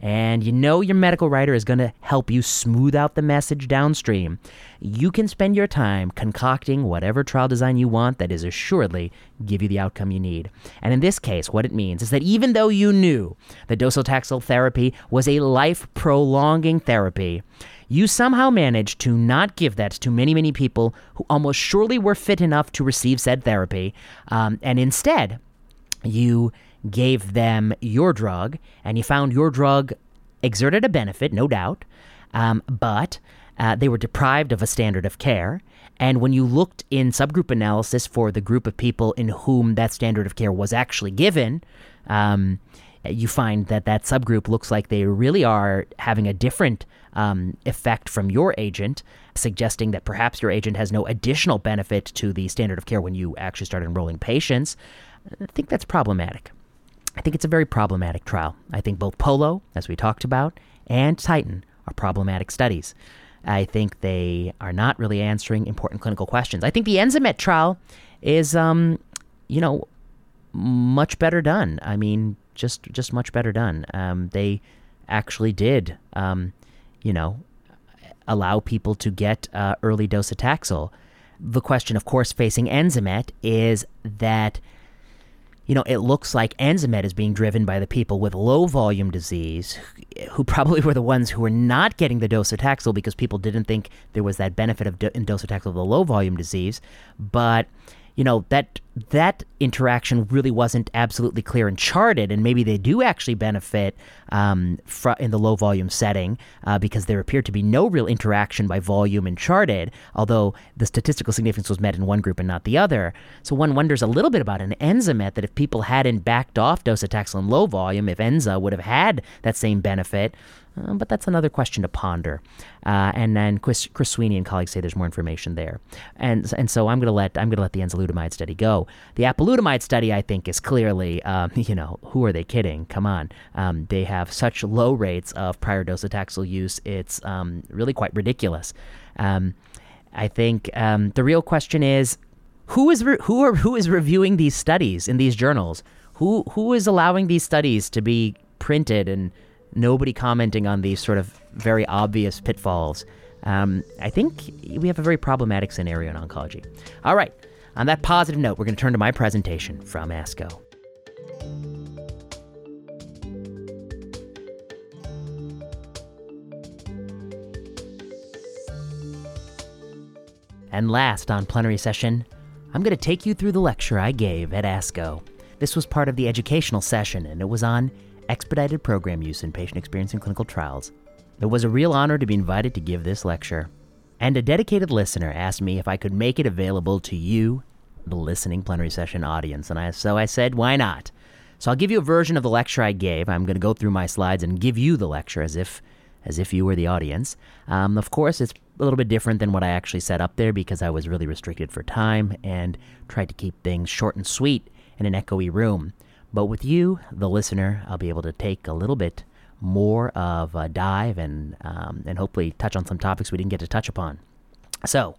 and you know your medical writer is going to help you smooth out the message downstream, you can spend your time concocting whatever trial design you want that is assuredly give you the outcome you need. And in this case, what it means is that even though you knew that docetaxel therapy was a life-prolonging therapy, you somehow managed to not give that to many, many people who almost surely were fit enough to receive said therapy, and instead, you gave them your drug, and you found your drug exerted a benefit, no doubt, but they were deprived of a standard of care. And when you looked in subgroup analysis for the group of people in whom that standard of care was actually given, you find that that subgroup looks like they really are having a different effect from your agent, suggesting that perhaps your agent has no additional benefit to the standard of care when you actually start enrolling patients. I think that's problematic. I think it's a very problematic trial. I think both Polo, as we talked about, and Titan are problematic studies. I think they are not really answering important clinical questions. I think the ENZAMET trial is, much better done. I mean, just much better done. They actually did, allow people to get early docetaxel. The question, of course, facing ENZAMET is that it looks like ENZAMET is being driven by the people with low-volume disease who probably were the ones who were not getting the docetaxel because people didn't think there was that benefit of docetaxel of the low-volume disease. But, that interaction really wasn't absolutely clear and CHAARTED, and maybe they do actually benefit in the low-volume setting because there appeared to be no real interaction by volume and CHAARTED, although the statistical significance was met in one group and not the other. So one wonders a little bit about an ENZAMET, that if people hadn't backed off docetaxel in low volume, if Enza would have had that same benefit. But that's another question to ponder. And then Chris Sweeney and colleagues say there's more information there. And so I'm going to let the enzalutamide study go. The apalutamide study, I think, is clearly, who are they kidding? Come on. They have such low rates of prior docetaxel use. It's really quite ridiculous. I think the real question is, who is reviewing these studies in these journals? Who is allowing these studies to be printed and nobody commenting on these sort of very obvious pitfalls? I think we have a very problematic scenario in oncology. All right. On that positive note, we're going to turn to my presentation from ASCO. And last on plenary session, I'm going to take you through the lecture I gave at ASCO. This was part of the educational session, and it was on expedited program use in patient experience in clinical trials. It was a real honor to be invited to give this lecture. And a dedicated listener asked me if I could make it available to you, the listening plenary session audience. And so I said, why not? So I'll give you a version of the lecture I gave. I'm going to go through my slides and give you the lecture as if you were the audience. Of course, it's a little bit different than what I actually set up there because I was really restricted for time and tried to keep things short and sweet in an echoey room. But with you, the listener, I'll be able to take a little bit more of a dive and hopefully touch on some topics we didn't get to touch upon. So,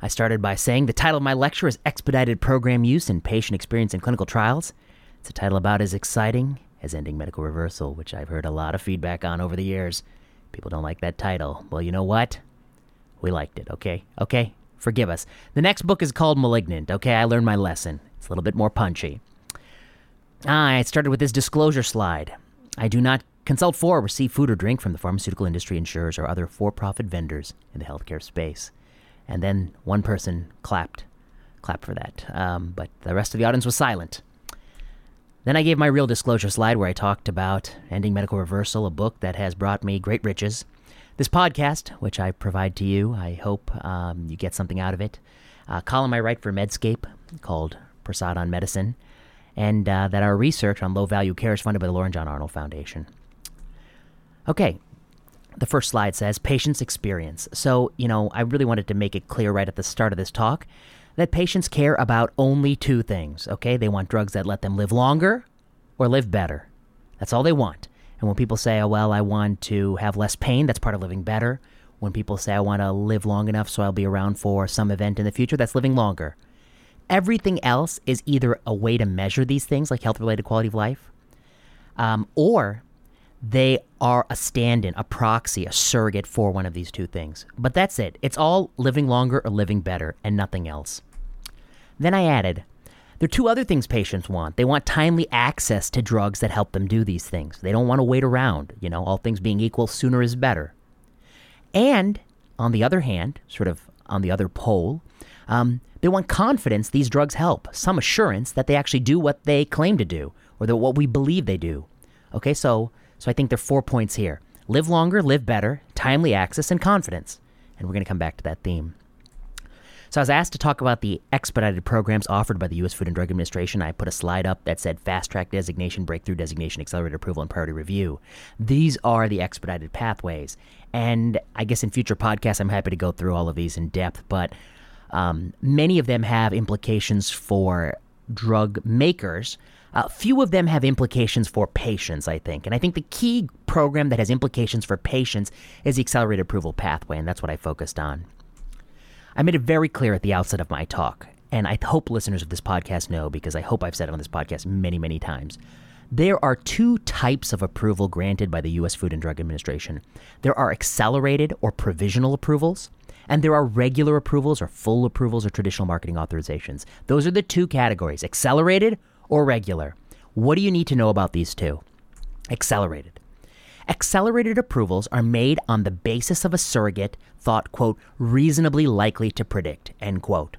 I started by saying the title of my lecture is Expedited Program Use in Patient Experience in Clinical Trials. It's a title about as exciting as ending medical reversal, which I've heard a lot of feedback on over the years. People don't like that title. Well, you know what? We liked it, okay? Okay? Forgive us. The next book is called Malignant, okay? I learned my lesson. It's a little bit more punchy. I started with this disclosure slide. I do not consult for or receive food or drink from the pharmaceutical industry, insurers, or other for-profit vendors in the healthcare space. And then one person clapped for that. But the rest of the audience was silent. Then I gave my real disclosure slide where I talked about Ending Medical Reversal, a book that has brought me great riches. This podcast, which I provide to you, I hope you get something out of it. A column I write for Medscape called Prasad on Medicine. And that our research on low-value care is funded by the Lauren John Arnold Foundation. Okay, the first slide says patients' experience. So, I really wanted to make it clear right at the start of this talk that patients care about only two things, okay? They want drugs that let them live longer or live better. That's all they want. And when people say, oh, well, I want to have less pain, that's part of living better. When people say, I want to live long enough so I'll be around for some event in the future, that's living longer. Everything else is either a way to measure these things, like health-related quality of life, or they are a stand-in, a proxy, a surrogate for one of these two things. But that's it. It's all living longer or living better and nothing else. Then I added, there are two other things patients want. They want timely access to drugs that help them do these things. They don't want to wait around. All things being equal, sooner is better. And on the other hand, sort of on the other pole, they want confidence these drugs help, some assurance that they actually do what they claim to do or that what we believe they do. Okay, so I think there are 4 points here. Live longer, live better, timely access, and confidence. And we're going to come back to that theme. So I was asked to talk about the expedited programs offered by the U.S. Food and Drug Administration. I put a slide up that said Fast Track Designation, Breakthrough Designation, Accelerated Approval, and Priority Review. These are the expedited pathways. And I guess in future podcasts, I'm happy to go through all of these in depth, but many of them have implications for drug makers. Few of them have implications for patients, I think. And I think the key program that has implications for patients is the accelerated approval pathway, and that's what I focused on. I made it very clear at the outset of my talk, and I hope listeners of this podcast know, because I hope I've said it on this podcast many, many times. There are two types of approval granted by the U.S. Food and Drug Administration. There are accelerated or provisional approvals, and there are regular approvals or full approvals or traditional marketing authorizations. Those are the two categories, accelerated or regular. What do you need to know about these two? Accelerated. Accelerated approvals are made on the basis of a surrogate thought, quote, reasonably likely to predict, end quote.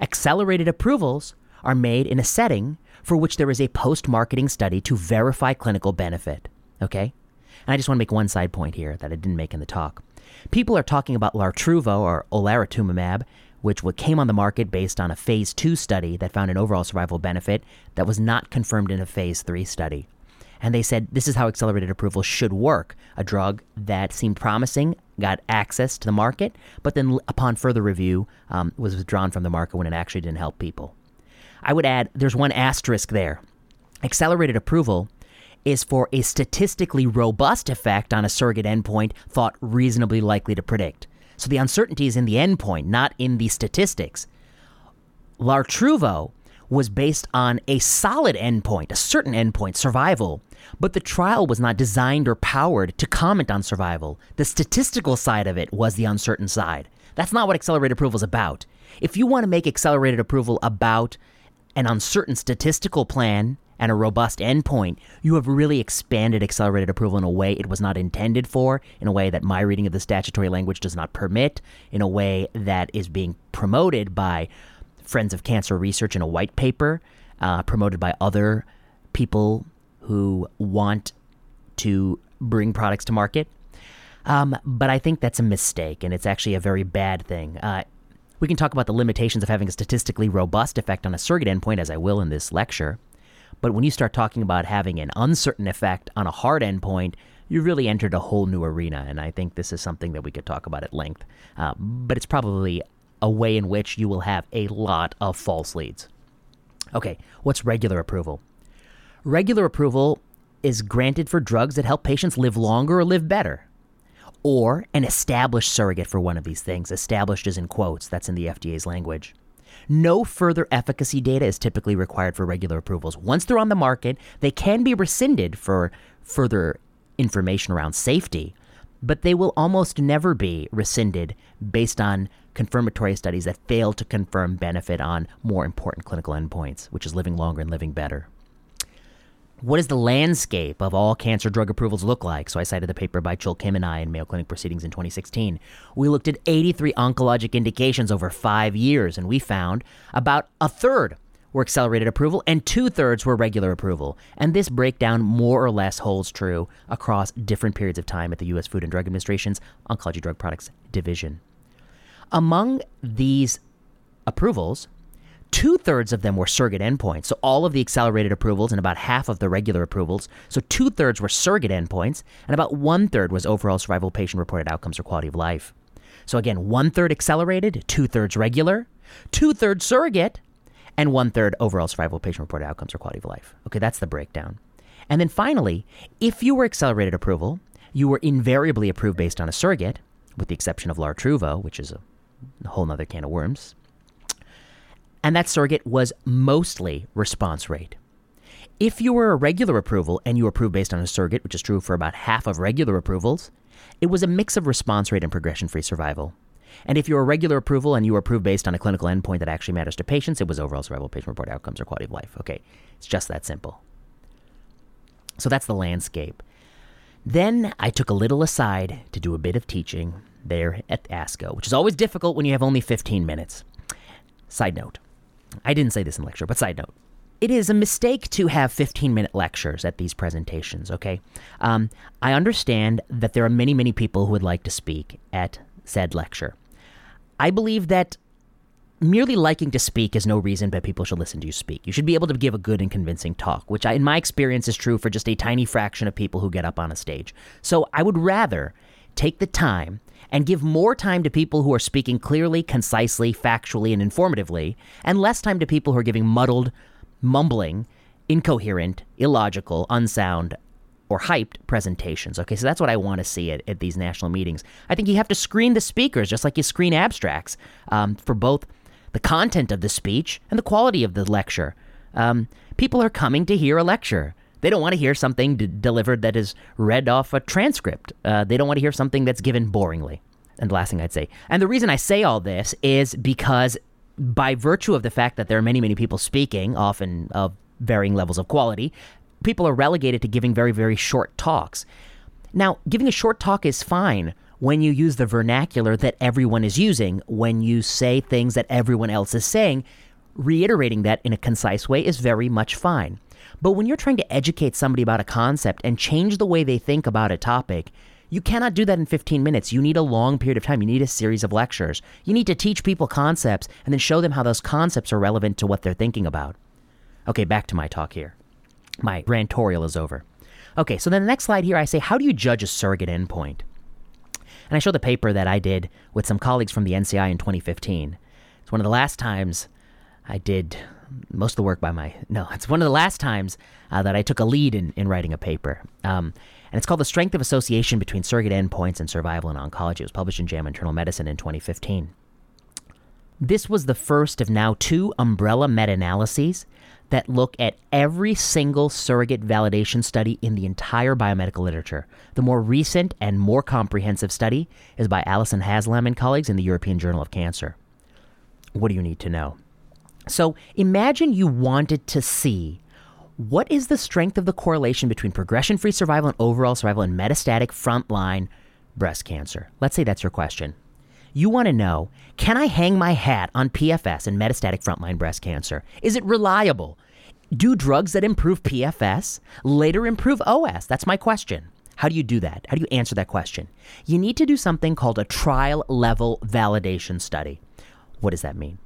Accelerated approvals are made in a setting for which there is a post-marketing study to verify clinical benefit, okay? And I just want to make one side point here that I didn't make in the talk. People are talking about Lartruvo or olaratumumab, which came on the market based on a phase 2 study that found an overall survival benefit that was not confirmed in a phase 3 study. And they said this is how accelerated approval should work. A drug that seemed promising got access to the market, but then upon further review was withdrawn from the market when it actually didn't help people. I would add there's one asterisk there. Accelerated approval is for a statistically robust effect on a surrogate endpoint thought reasonably likely to predict. So the uncertainty is in the endpoint, not in the statistics. Lartruvo was based on a solid endpoint, a certain endpoint, survival, but the trial was not designed or powered to comment on survival. The statistical side of it was the uncertain side. That's not what accelerated approval is about. If you want to make accelerated approval about an uncertain statistical plan and a robust endpoint, you have really expanded accelerated approval in a way it was not intended for, in a way that my reading of the statutory language does not permit, in a way that is being promoted by Friends of Cancer Research in a white paper, promoted by other people who want to bring products to market. But I think that's a mistake, and it's actually a very bad thing. We can talk about the limitations of having a statistically robust effect on a surrogate endpoint, as I will in this lecture. But when you start talking about having an uncertain effect on a hard endpoint, you really entered a whole new arena. And I think this is something that we could talk about at length. But it's probably a way in which you will have a lot of false leads. Okay, what's regular approval? Regular approval is granted for drugs that help patients live longer or live better, or an established surrogate for one of these things. Established is in quotes. That's in the FDA's language. No further efficacy data is typically required for regular approvals. Once they're on the market, they can be rescinded for further information around safety, but they will almost never be rescinded based on confirmatory studies that fail to confirm benefit on more important clinical endpoints, which is living longer and living better. What does the landscape of all cancer drug approvals look like? So I cited the paper by Chul Kim and I in Mayo Clinic Proceedings in 2016. We looked at 83 oncologic indications over 5 years, and we found about a third were accelerated approval and 2/3 were regular approval. And this breakdown more or less holds true across different periods of time at the U.S. Food and Drug Administration's Oncology Drug Products Division. Among these approvals, 2/3 of them were surrogate endpoints. So all of the accelerated approvals and about half of the regular approvals. So 2/3 were surrogate endpoints and about 1/3 was overall survival, patient reported outcomes, or quality of life. So again, 1/3 accelerated, 2/3 regular, 2/3 surrogate, and 1/3 overall survival, patient reported outcomes, or quality of life. Okay, that's the breakdown. And then finally, if you were accelerated approval, you were invariably approved based on a surrogate, with the exception of Lartruvo, which is a whole nother can of worms. And that surrogate was mostly response rate. If you were a regular approval and you were approved based on a surrogate, which is true for about half of regular approvals, it was a mix of response rate and progression-free survival. And if you were a regular approval and you were approved based on a clinical endpoint that actually matters to patients, it was overall survival, patient-reported outcomes, or quality of life. Okay, it's just that simple. So that's the landscape. Then I took a little aside to do a bit of teaching there at ASCO, which is always difficult when you have only 15 minutes. Side note. I didn't say this in lecture, but side note. It is a mistake to have 15-minute lectures at these presentations, okay? I understand that there are many, many people who would like to speak at said lecture. I believe that merely liking to speak is no reason that people should listen to you speak. You should be able to give a good and convincing talk, which in my experience is true for just a tiny fraction of people who get up on a stage. So I would rather take the time and give more time to people who are speaking clearly, concisely, factually, and informatively, and less time to people who are giving muddled, mumbling, incoherent, illogical, unsound, or hyped presentations. Okay, so that's what I want to see at these national meetings. I think you have to screen the speakers just like you screen abstracts for both the content of the speech and the quality of the lecture. People are coming to hear a lecture. They don't want to hear something delivered that is read off a transcript. They don't want to hear something that's given boringly. And the last thing I'd say, and the reason I say all this is because by virtue of the fact that there are many, many people speaking, often of varying levels of quality, people are relegated to giving very, very short talks. Now, giving a short talk is fine when you use the vernacular that everyone is using, when you say things that everyone else is saying. Reiterating that in a concise way is very much fine. But when you're trying to educate somebody about a concept and change the way they think about a topic, you cannot do that in 15 minutes. You need a long period of time. You need a series of lectures. You need to teach people concepts and then show them how those concepts are relevant to what they're thinking about. Okay, back to my talk here. My rantorial is over. Okay, so then the next slide here, I say, how do you judge a surrogate endpoint? And I show the paper that I did with some colleagues from the NCI in 2015. It's one of the last times I did most of the work by my... No, it's one of the last times that I took a lead in writing a paper. And it's called The Strength of Association Between Surrogate Endpoints and Survival in Oncology. It was published in JAMA Internal Medicine in 2015. This was the first of now 2 umbrella meta-analyses that look at every single surrogate validation study in the entire biomedical literature. The more recent and more comprehensive study is by Alison Haslam and colleagues in the European Journal of Cancer. What do you need to know? So imagine you wanted to see what is the strength of the correlation between progression-free survival and overall survival in metastatic frontline breast cancer. Let's say that's your question. You want to know, can I hang my hat on PFS in metastatic frontline breast cancer? Is it reliable? Do drugs that improve PFS later improve OS? That's my question. How do you do that? How do you answer that question? You need to do something called a trial-level validation study. What does that mean?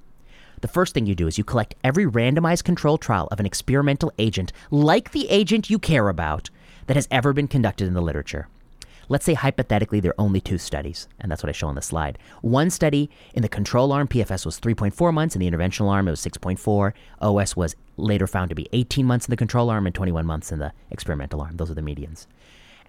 The first thing you do is you collect every randomized controlled trial of an experimental agent, like the agent you care about, that has ever been conducted in the literature. Let's say hypothetically there are only 2 studies, and that's what I show on the slide. One study in the control arm, PFS was 3.4 months. In the interventional arm, it was 6.4. OS was later found to be 18 months in the control arm and 21 months in the experimental arm. Those are the medians.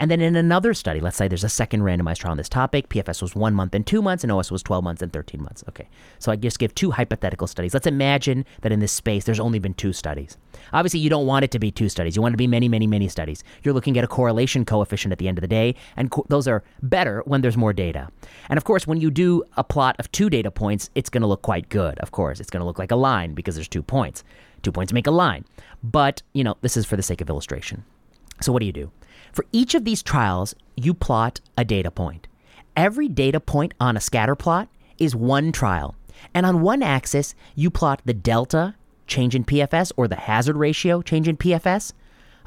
And then in another study, let's say there's a second randomized trial on this topic, PFS was 1 month and 2 months, and OS was 12 months and 13 months. Okay, so I just give 2 hypothetical studies. Let's imagine that in this space, there's only been 2 studies. Obviously, you don't want it to be 2 studies. You want it to be many, many, many studies. You're looking at a correlation coefficient at the end of the day, and those are better when there's more data. And of course, when you do a plot of 2 data points, it's going to look quite good. Of course, it's going to look like a line because there's 2 points. 2 points make a line. But, you know, this is for the sake of illustration. So what do? For each of these trials, you plot a data point. Every data point on a scatter plot is 1 trial. And on one axis, you plot the delta change in PFS or the hazard ratio change in PFS.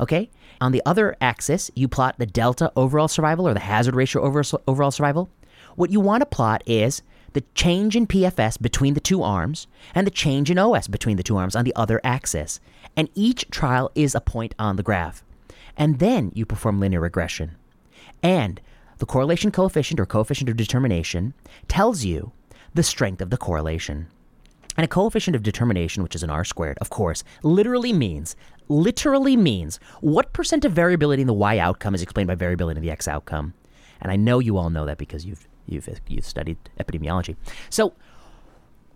Okay? On the other axis, you plot the delta overall survival or the hazard ratio overall survival. What you want to plot is the change in PFS between the 2 arms and the change in OS between the 2 arms on the other axis. And each trial is a point on the graph. And then you perform linear regression. And the correlation coefficient or coefficient of determination tells you the strength of the correlation. And a coefficient of determination, which is an R squared, of course, literally means what % of variability in the Y outcome is explained by variability in the X outcome. And I know you all know that because you've studied epidemiology. So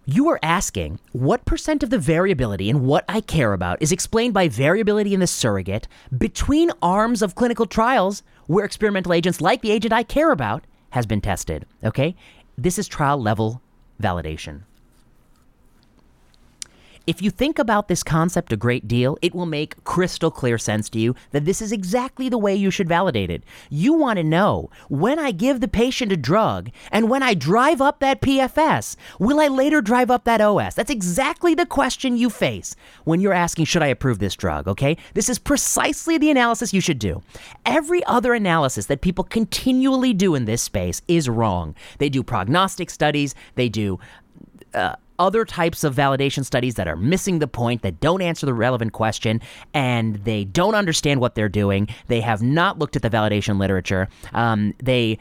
you are asking what % of the variability in what I care about is explained by variability in the surrogate between arms of clinical trials where experimental agents like the agent I care about has been tested, okay? This is trial level validation. If you think about this concept a great deal, it will make crystal clear sense to you that this is exactly the way you should validate it. You want to know, when I give the patient a drug and when I drive up that PFS, will I later drive up that OS? That's exactly the question you face when you're asking, should I approve this drug, okay? This is precisely the analysis you should do. Every other analysis that people continually do in this space is wrong. They do prognostic studies, they do other types of validation studies that are missing the point, that don't answer the relevant question, and they don't understand what they're doing. They have not looked at the validation literature. They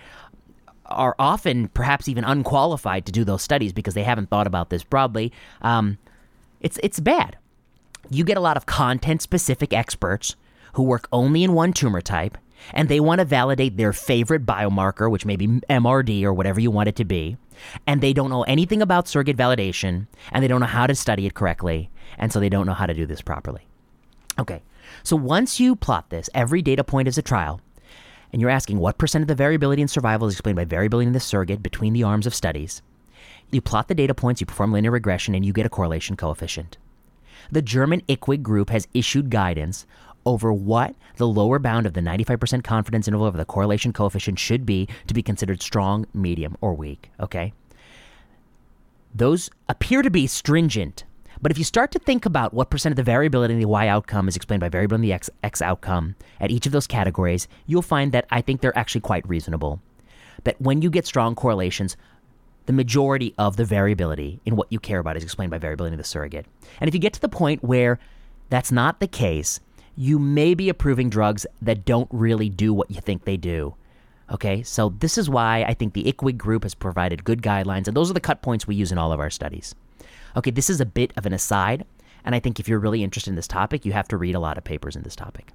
are often perhaps even unqualified to do those studies because they haven't thought about this broadly. It's bad. You get a lot of content-specific experts who work only in one tumor type, and they want to validate their favorite biomarker, which may be MRD or whatever you want it to be, and they don't know anything about surrogate validation, and they don't know how to study it correctly, and so they don't know how to do this properly. Okay, so once you plot this, every data point is a trial, and you're asking what % of the variability in survival is explained by variability in the surrogate between the arms of studies. You plot the data points, you perform linear regression, and you get a correlation coefficient. The German IQWiG group has issued guidance over what the lower bound of the 95% confidence interval of the correlation coefficient should be to be considered strong, medium, or weak, okay? Those appear to be stringent, but if you start to think about what % of the variability in the Y outcome is explained by variability in the X outcome at each of those categories, you'll find that I think they're actually quite reasonable. That when you get strong correlations, the majority of the variability in what you care about is explained by variability in the surrogate. And if you get to the point where that's not the case, you may be approving drugs that don't really do what you think they do, okay? So this is why I think the IQWiG group has provided good guidelines, and those are the cut points we use in all of our studies. Okay, this is a bit of an aside, and I think if you're really interested in this topic, you have to read a lot of papers in this topic.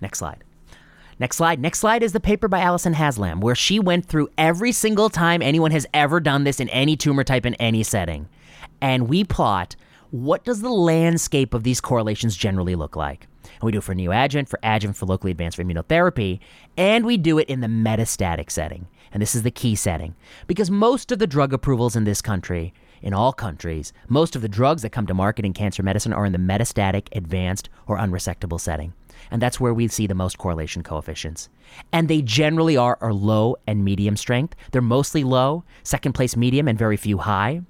Next slide. Next slide is the paper by Alison Haslam, where she went through every single time anyone has ever done this in any tumor type in any setting, and we plot what does the landscape of these correlations generally look like? And we do it for neoadjuvant, for adjuvant, for locally advanced, for immunotherapy, and we do it in the metastatic setting. And this is the key setting because most of the drug approvals in this country, in all countries, most of the drugs that come to market in cancer medicine are in the metastatic, advanced, or unresectable setting. And that's where we see the most correlation coefficients. And they generally are low and medium strength. They're mostly low, second place medium, and very few high.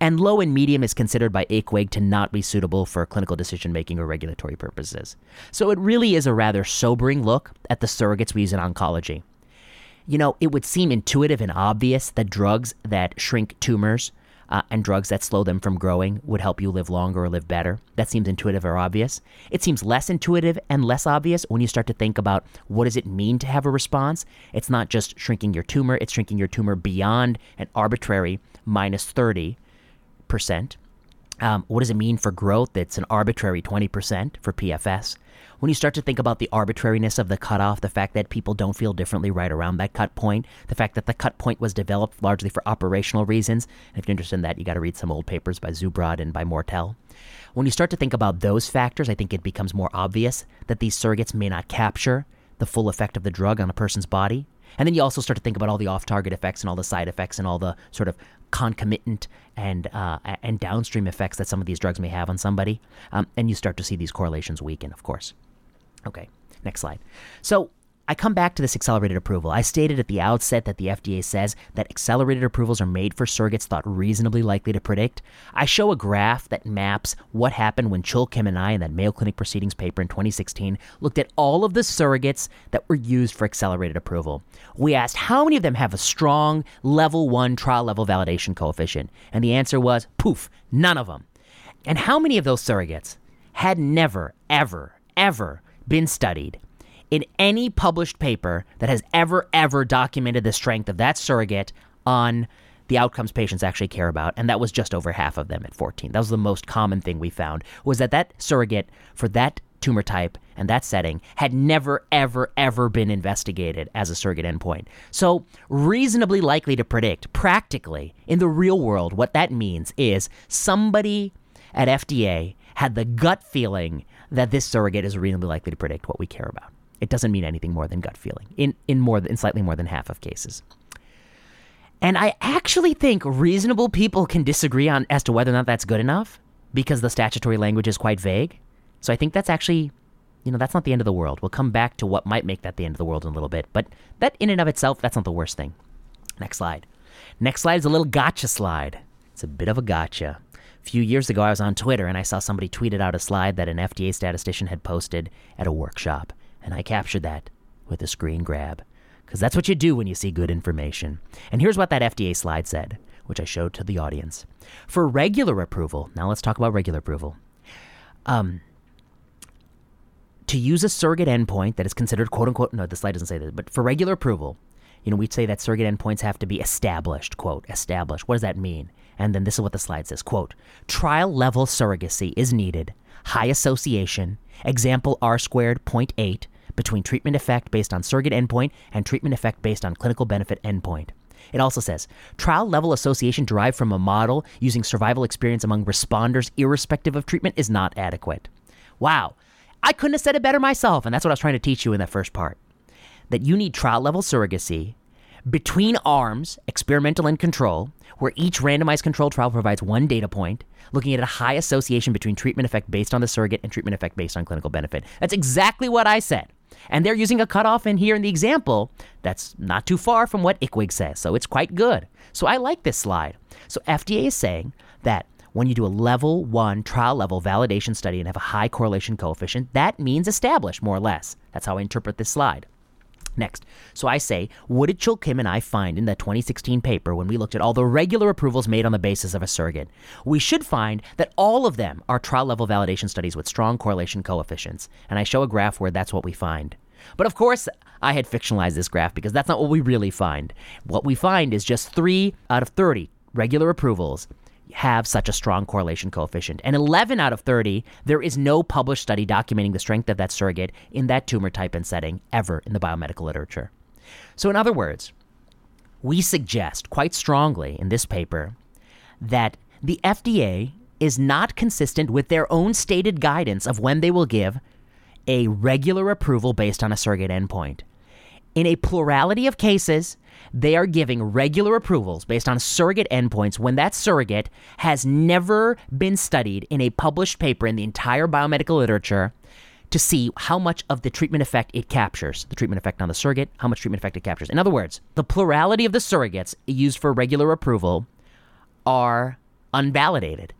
And low and medium is considered by IQWiG to not be suitable for clinical decision-making or regulatory purposes. So it really is a rather sobering look at the surrogates we use in oncology. You know, it would seem intuitive and obvious that drugs that shrink tumors and drugs that slow them from growing would help you live longer or live better. That seems intuitive or obvious. It seems less intuitive and less obvious when you start to think about what does it mean to have a response. It's not just shrinking your tumor, it's shrinking your tumor beyond an arbitrary minus 30%. What does it mean for growth? It's an arbitrary 20% for PFS. When you start to think about the arbitrariness of the cutoff, the fact that people don't feel differently right around that cut point, the fact that the cut point was developed largely for operational reasons, and if you're interested in that, you got to read some old papers by Zubrod and by Mortel. When you start to think about those factors, I think it becomes more obvious that these surrogates may not capture the full effect of the drug on a person's body. And then you also start to think about all the off-target effects and all the side effects and all the sort of concomitant and downstream effects that some of these drugs may have on somebody. And you start to see these correlations weaken, of course. Okay, next slide. So I come back to this accelerated approval. I stated at the outset that the FDA says that accelerated approvals are made for surrogates thought reasonably likely to predict. I show a graph that maps what happened when Chul Kim and I in that Mayo Clinic Proceedings paper in 2016 looked at all of the surrogates that were used for accelerated approval. We asked how many of them have a strong level 1 trial level validation coefficient, and the answer was, poof, none of them. And how many of those surrogates had never, ever been studied in any published paper that has ever documented the strength of that surrogate on the outcomes patients actually care about, and that was just over half of them at 14. That was the most common thing we found, was that that surrogate for that tumor type and that setting had never, ever been investigated as a surrogate endpoint. So reasonably likely to predict, practically, in the real world, what that means is somebody at FDA had the gut feeling that this surrogate is reasonably likely to predict what we care about. It doesn't mean anything more than gut feeling in slightly more than half of cases. And I actually think reasonable people can disagree on as to whether or not that's good enough, because the statutory language is quite vague. So I think that's actually, that's not the end of the world. We'll come back to what might make that the end of the world in a little bit. But that in and of itself, that's not the worst thing. Next slide. Next slide is a little gotcha slide. It's a bit of a gotcha. A few years ago, I was on Twitter and I saw somebody tweeted out a slide that an FDA statistician had posted at a workshop. And I captured that with a screen grab, because that's what you do when you see good information. And here's what that FDA slide said, which I showed to the audience. For regular approval, now let's talk about regular approval, to use a surrogate endpoint that is considered quote-unquote, no, the slide doesn't say that, but for regular approval, we'd say that surrogate endpoints have to be established, quote, established. What does that mean? And then this is what the slide says, quote, trial-level surrogacy is needed, high association, example R-squared 0.8, between treatment effect based on surrogate endpoint and treatment effect based on clinical benefit endpoint. It also says, trial-level association derived from a model using survival experience among responders irrespective of treatment is not adequate. Wow, I couldn't have said it better myself, and that's what I was trying to teach you in that first part, that you need trial-level surrogacy between arms, experimental and control, where each randomized control trial provides one data point, looking at a high association between treatment effect based on the surrogate and treatment effect based on clinical benefit. That's exactly what I said. And they're using a cutoff in here in the example that's not too far from what IQWiG says, so it's quite good. So I like this slide. So FDA is saying that when you do a level 1 trial level validation study and have a high correlation coefficient, that means established, more or less. That's how I interpret this slide. Next. So I say, what did Chul Kim and I find in the 2016 paper when we looked at all the regular approvals made on the basis of a surrogate? We should find that all of them are trial-level validation studies with strong correlation coefficients. And I show a graph where that's what we find. But of course, I had fictionalized this graph because that's not what we really find. What we find is just 3 out of 30 regular approvals have such a strong correlation coefficient. And 11 out of 30, there is no published study documenting the strength of that surrogate in that tumor type and setting ever in the biomedical literature. So in other words, we suggest quite strongly in this paper that the FDA is not consistent with their own stated guidance of when they will give a regular approval based on a surrogate endpoint. In a plurality of cases, they are giving regular approvals based on surrogate endpoints when that surrogate has never been studied in a published paper in the entire biomedical literature to see how much of the treatment effect it captures, the treatment effect on the surrogate, how much treatment effect it captures. In other words, the plurality of the surrogates used for regular approval are unvalidated.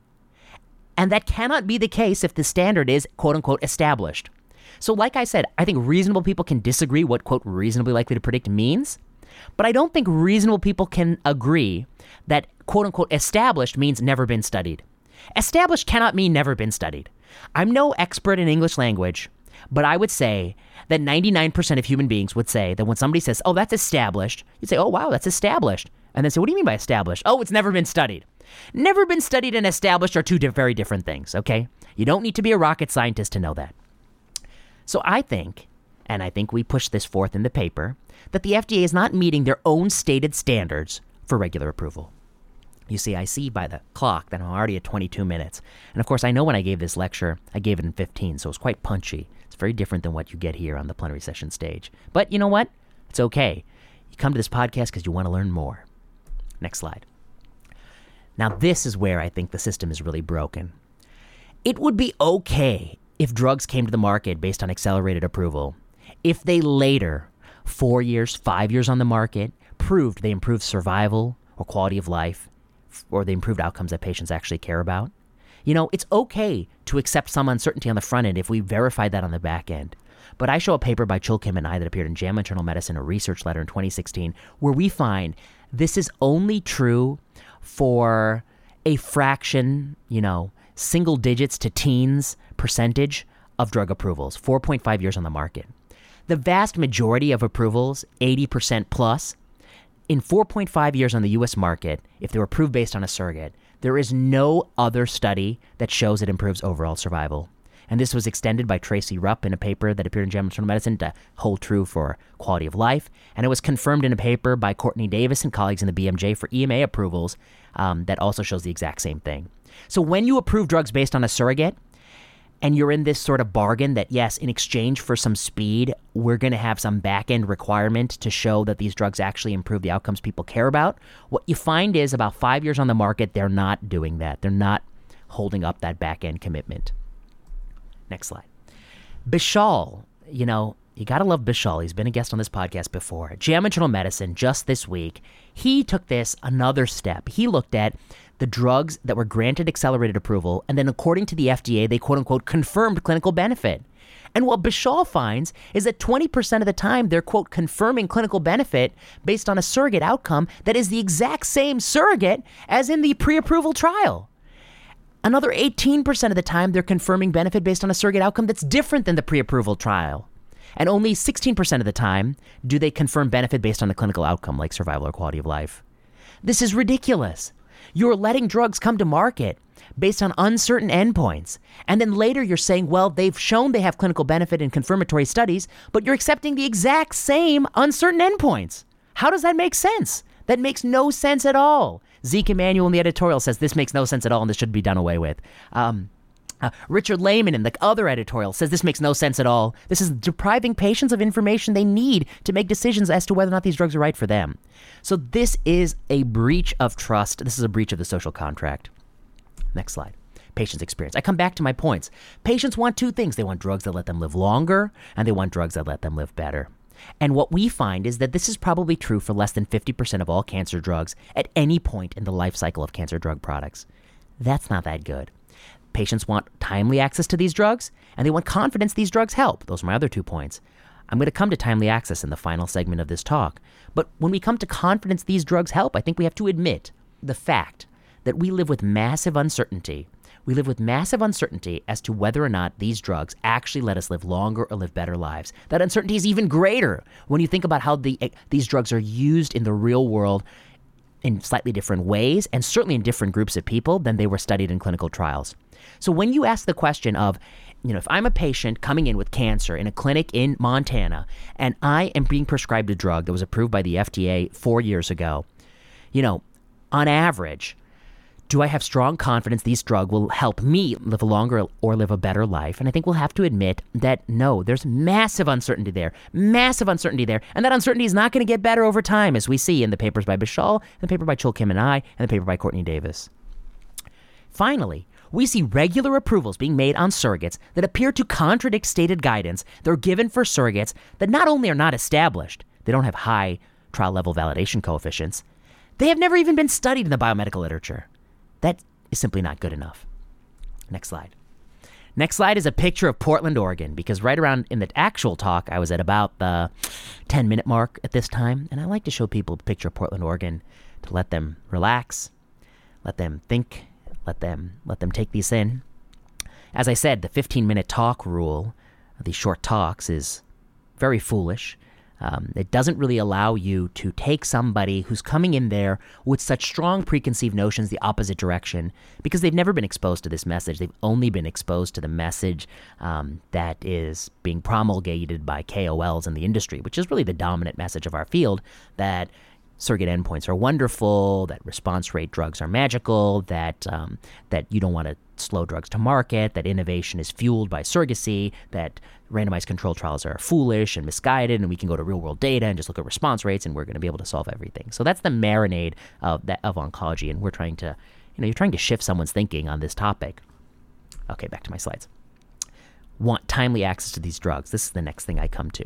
And that cannot be the case if the standard is, quote unquote, established. So like I said, I think reasonable people can disagree what, quote, reasonably likely to predict means. But I don't think reasonable people can agree that quote-unquote established means never been studied. Established cannot mean never been studied. I'm no expert in English language, but I would say that 99% of human beings would say that when somebody says, oh, that's established, you'd say, oh, wow, that's established. And then say, what do you mean by established? Oh, it's never been studied. Never been studied and established are two very different things, okay? You don't need to be a rocket scientist to know that. So I think, and I think we push this forth in the paper, that the FDA is not meeting their own stated standards for regular approval. You see, I see by the clock that I'm already at 22 minutes. And of course, I know when I gave this lecture, I gave it in 15, so it's quite punchy. It's very different than what you get here on the plenary session stage. But you know what? It's okay. You come to this podcast because you want to learn more. Next slide. Now, this is where I think the system is really broken. It would be okay if drugs came to the market based on accelerated approval, if they later, 4 years, 5 years on the market, proved they improved survival or quality of life, or the improved outcomes that patients actually care about. You know, it's okay to accept some uncertainty on the front end if we verify that on the back end. But I show a paper by Chul Kim and I that appeared in JAMA Internal Medicine, a research letter in 2016, where we find this is only true for a fraction, you know, single digits to teens percentage of drug approvals, 4.5 years on the market. The vast majority of approvals, 80% plus, in 4.5 years on the U.S. market, if they were approved based on a surrogate, there is no other study that shows it improves overall survival. And this was extended by Tracy Rupp in a paper that appeared in JAMA Internal Medicine to hold true for quality of life. And it was confirmed in a paper by Courtney Davis and colleagues in the BMJ for EMA approvals that also shows the exact same thing. So when you approve drugs based on a surrogate, and you're in this sort of bargain that, yes, in exchange for some speed, we're going to have some back-end requirement to show that these drugs actually improve the outcomes people care about, what you find is about 5 years on the market, they're not doing that. They're not holding up that back-end commitment. Next slide. Bishal, you know, you got to love Bishal. He's been a guest on this podcast before. JAMA Internal Medicine just this week, he took this another step. He looked at the drugs that were granted accelerated approval, and then according to the FDA, they quote-unquote confirmed clinical benefit. And what Bishal finds is that 20% of the time, they're quote confirming clinical benefit based on a surrogate outcome that is the exact same surrogate as in the pre-approval trial. Another 18% of the time, they're confirming benefit based on a surrogate outcome that's different than the pre-approval trial. And only 16% of the time do they confirm benefit based on the clinical outcome, like survival or quality of life. This is ridiculous. You're letting drugs come to market based on uncertain endpoints. And then later you're saying, well, they've shown they have clinical benefit in confirmatory studies, but you're accepting the exact same uncertain endpoints. How does that make sense? That makes no sense at all. Zeke Emanuel in the editorial says this makes no sense at all and this should be done away with. Richard Lehman in the other editorial says this makes no sense at all. This is depriving patients of information they need to make decisions as to whether or not these drugs are right for them. So this is a breach of trust. This is a breach of the social contract. Next slide. Patients' experience. I come back to my points. Patients want two things. They want drugs that let them live longer, and they want drugs that let them live better. And what we find is that this is probably true for less than 50% of all cancer drugs at any point in the life cycle of cancer drug products. That's not that good. Patients want timely access to these drugs, and they want confidence these drugs help. Those are my other 2 points. I'm going to come to timely access in the final segment of this talk. But when we come to confidence these drugs help, I think we have to admit the fact that we live with massive uncertainty. We live with massive uncertainty as to whether or not these drugs actually let us live longer or live better lives. That uncertainty is even greater when you think about how these drugs are used in the real world in slightly different ways, and certainly in different groups of people than they were studied in clinical trials. So when you ask the question of, you know, if I'm a patient coming in with cancer in a clinic in Montana, and I am being prescribed a drug that was approved by the FDA 4 years ago, you know, on average, do I have strong confidence this drug will help me live a longer or live a better life? And I think we'll have to admit that, no, there's massive uncertainty there, and that uncertainty is not going to get better over time, as we see in the papers by Bishal, the paper by Chul Kim and I, and the paper by Courtney Davis. Finally, we see regular approvals being made on surrogates that appear to contradict stated guidance that are given for surrogates that not only are not established, they don't have high trial-level validation coefficients, they have never even been studied in the biomedical literature. That is simply not good enough. Next slide. Next slide is a picture of Portland, Oregon, because right around in the actual talk, I was at about the 10-minute mark at this time, and I like to show people a picture of Portland, Oregon to let them relax, let them think, let them take these in. As I said, the 15-minute talk rule, these short talks, is very foolish. It doesn't really allow you to take somebody who's coming in there with such strong preconceived notions the opposite direction, because they've never been exposed to this message. They've only been exposed to the message that is being promulgated by KOLs in the industry, which is really the dominant message of our field, that surrogate endpoints are wonderful, that response rate drugs are magical, that that you don't want to slow drugs to market, that innovation is fueled by surrogacy, that randomized control trials are foolish and misguided, and we can go to real-world data and just look at response rates, and we're going to be able to solve everything. So that's the marinade of oncology, and we're trying to, you're trying to shift someone's thinking on this topic. Okay, back to my slides. Want timely access to these drugs. This is the next thing I come to.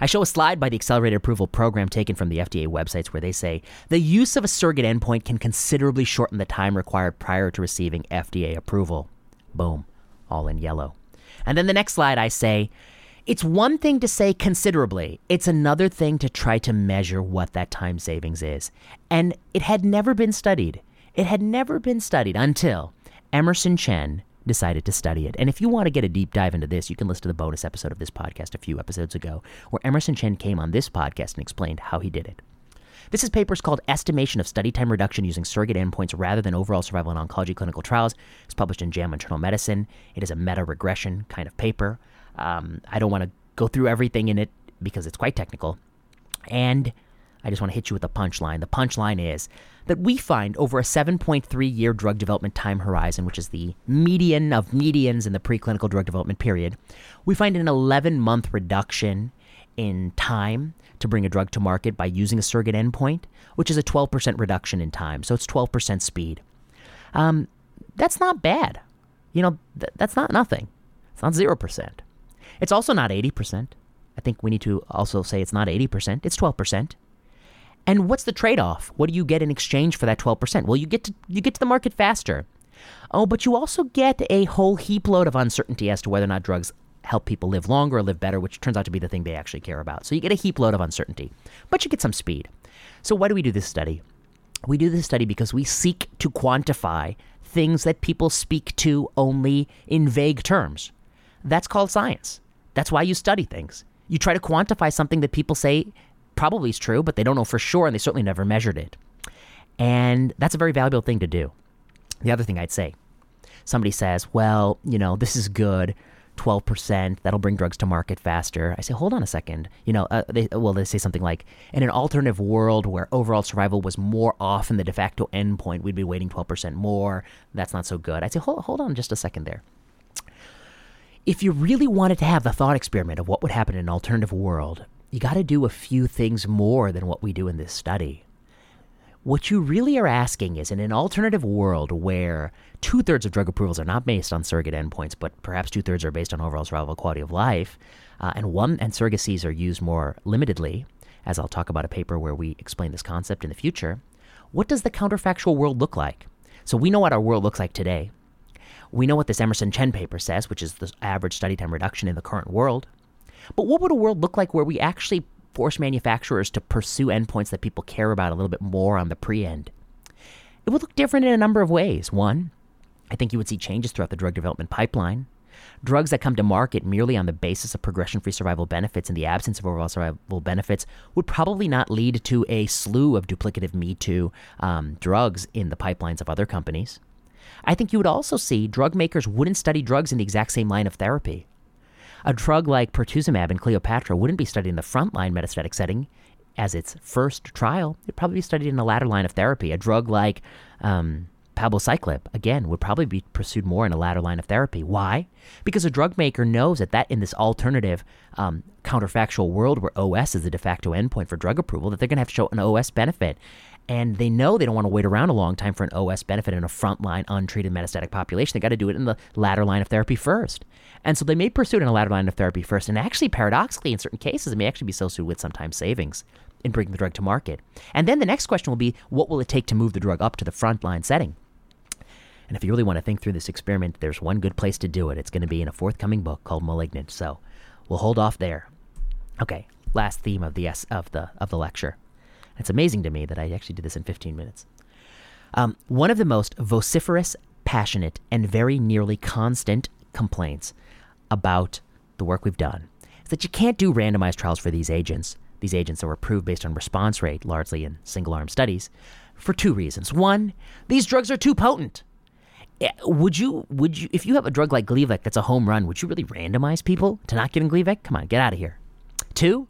I show a slide by the Accelerated Approval Program taken from the FDA websites where they say, the use of a surrogate endpoint can considerably shorten the time required prior to receiving FDA approval. Boom. All in yellow. And then the next slide I say, it's one thing to say considerably. It's another thing to try to measure what that time savings is. And it had never been studied. It had never been studied until Emerson Chen decided to study it. And if you want to get a deep dive into this, you can listen to the bonus episode of this podcast a few episodes ago, where Emerson Chen came on this podcast and explained how he did it. This is papers called Estimation of Study Time Reduction Using Surrogate Endpoints Rather Than Overall Survival in Oncology Clinical Trials. It's published in JAMA Internal Medicine. It is a meta-regression kind of paper. I don't want to go through everything in it because it's quite technical. And I just want to hit you with a punchline. The punchline is that we find over a 7.3-year drug development time horizon, which is the median of medians in the preclinical drug development period, we find an 11-month reduction in time to bring a drug to market by using a surrogate endpoint, which is a 12% reduction in time. So it's 12% speed. That's not bad. That's not nothing. It's not 0%. It's also not 80%. I think we need to also say it's not 80%. It's 12%. And what's the trade-off? What do you get in exchange for that 12%? Well, you get to the market faster. Oh, but you also get a whole heap load of uncertainty as to whether or not drugs help people live longer or live better, which turns out to be the thing they actually care about. So you get a heap load of uncertainty, but you get some speed. So why do we do this study? We do this study because we seek to quantify things that people speak to only in vague terms. That's called science. That's why you study things. You try to quantify something that people say probably is true, but they don't know for sure, and they certainly never measured it. And that's a very valuable thing to do. The other thing I'd say, somebody says, well, this is good, 12%, that'll bring drugs to market faster. I say, hold on a second. They say something like, in an alternative world where overall survival was more often the de facto endpoint, we'd be waiting 12% more. That's not so good. I'd say, hold on just a second there. If you really wanted to have the thought experiment of what would happen in an alternative world, you got to do a few things more than what we do in this study. What you really are asking is, in an alternative world where 2/3 of drug approvals are not based on surrogate endpoints, but perhaps 2/3 are based on overall survival, quality of life, and surrogacies are used more limitedly, as I'll talk about a paper where we explain this concept in the future, what does the counterfactual world look like? So we know what our world looks like today. We know what this Emerson Chen paper says, which is the average study time reduction in the current world. But what would a world look like where we actually force manufacturers to pursue endpoints that people care about a little bit more on the pre-end? It would look different in a number of ways. One, I think you would see changes throughout the drug development pipeline. Drugs that come to market merely on the basis of progression-free survival benefits in the absence of overall survival benefits would probably not lead to a slew of duplicative Me Too drugs in the pipelines of other companies. I think you would also see drug makers wouldn't study drugs in the exact same line of therapy. A drug like pertuzumab in Cleopatra wouldn't be studied in the frontline metastatic setting as its first trial. It'd probably be studied in the latter line of therapy. A drug like palbociclib, again, would probably be pursued more in a latter line of therapy. Why? Because a drug maker knows that in this alternative counterfactual world where OS is the de facto endpoint for drug approval, that they're going to have to show an OS benefit. And they know they don't want to wait around a long time for an OS benefit in a frontline untreated metastatic population. They got to do it in the latter line of therapy first. And so they may pursue it in a latter line of therapy first. And actually, paradoxically, in certain cases, it may actually be associated with sometimes savings in bringing the drug to market. And then the next question will be, what will it take to move the drug up to the frontline setting? And if you really want to think through this experiment, there's one good place to do it. It's going to be in a forthcoming book called Malignant. So we'll hold off there. Okay, last theme of the lecture. It's amazing to me that I actually did this in 15 minutes. One of the most vociferous, passionate, and very nearly constant complaints about the work we've done is that you can't do randomized trials for these agents that were approved based on response rate, largely in single-arm studies, for two reasons. One, these drugs are too potent. Would you, if you have a drug like Gleevec that's a home run, would you really randomize people to not getting Gleevec? Come on, get out of here. Two,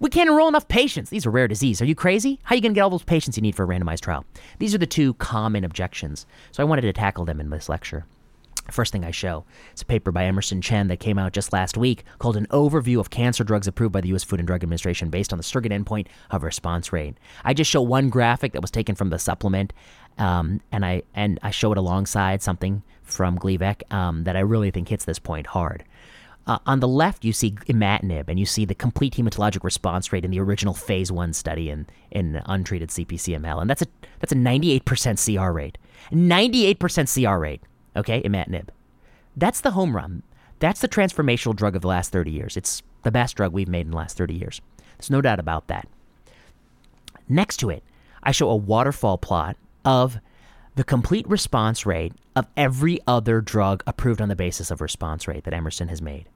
we can't enroll enough patients. These are rare disease. Are you crazy? How are you going to get all those patients you need for a randomized trial? These are the two common objections. So I wanted to tackle them in this lecture. First thing I show is a paper by Emerson Chen that came out just last week called An Overview of Cancer Drugs Approved by the U.S. Food and Drug Administration Based on the Surrogate Endpoint of Response Rate. I just show one graphic that was taken from the supplement, and I show it alongside something from Gleevec that I really think hits this point hard. On the left, you see imatinib, and you see the complete hematologic response rate in the original phase 1 study in untreated CPCML, and that's a 98% CR rate. 98% CR rate, okay, imatinib. That's the home run. That's the transformational drug of the last 30 years. It's the best drug we've made in the last 30 years. There's no doubt about that. Next to it, I show a waterfall plot of the complete response rate of every other drug approved on the basis of response rate that Emerson has made.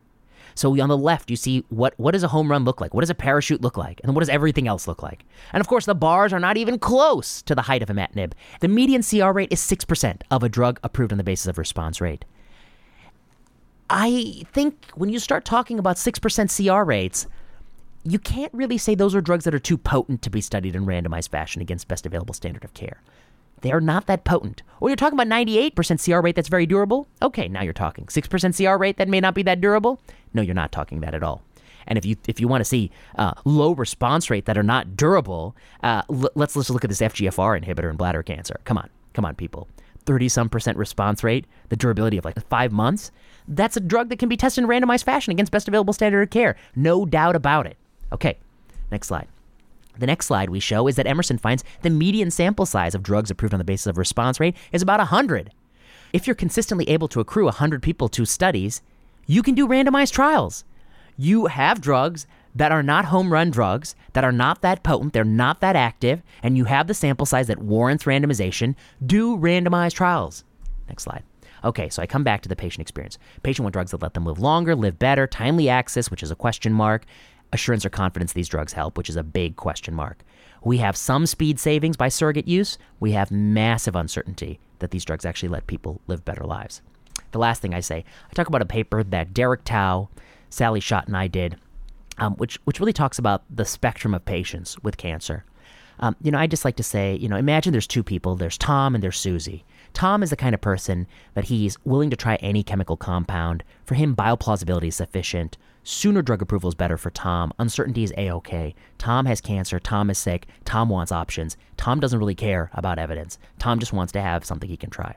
So on the left, you see what does a home run look like? What does a parachute look like? And what does everything else look like? And of course, the bars are not even close to the height of imatinib. The median CR rate is 6% of a drug approved on the basis of response rate. I think when you start talking about 6% CR rates, you can't really say those are drugs that are too potent to be studied in randomized fashion against best available standard of care. They are not that potent. Or you're talking about 98% CR rate that's very durable? Okay, now you're talking. 6% CR rate that may not be that durable? No, you're not talking that at all. And if you want to see low response rate that are not durable, let's look at this FGFR inhibitor in bladder cancer. Come on, people. 30-some% response rate, the durability of like 5 months. That's a drug that can be tested in randomized fashion against best available standard of care. No doubt about it. Okay, next slide. The next slide we show is that Emerson finds the median sample size of drugs approved on the basis of response rate is about 100. If you're consistently able to accrue 100 people to studies, you can do randomized trials. You have drugs that are not home run drugs, that are not that potent, they're not that active, and you have the sample size that warrants randomization. Do randomized trials. Next slide. Okay, so I come back to the patient experience. Patient want drugs that let them live longer, live better, timely access, which is a question mark. Assurance or confidence these drugs help, which is a big question mark. We have some speed savings by surrogate use. We have massive uncertainty that these drugs actually let people live better lives. The last thing I say, I talk about a paper that Derek Tao, Sally Schott, and I did, which really talks about the spectrum of patients with cancer. I just like to say, imagine there's two people. There's Tom and there's Susie. Tom is the kind of person that he's willing to try any chemical compound. For him, bioplausibility is sufficient. Sooner drug approval is better for Tom. Uncertainty is A-OK. Tom has cancer. Tom is sick. Tom wants options. Tom doesn't really care about evidence. Tom just wants to have something he can try.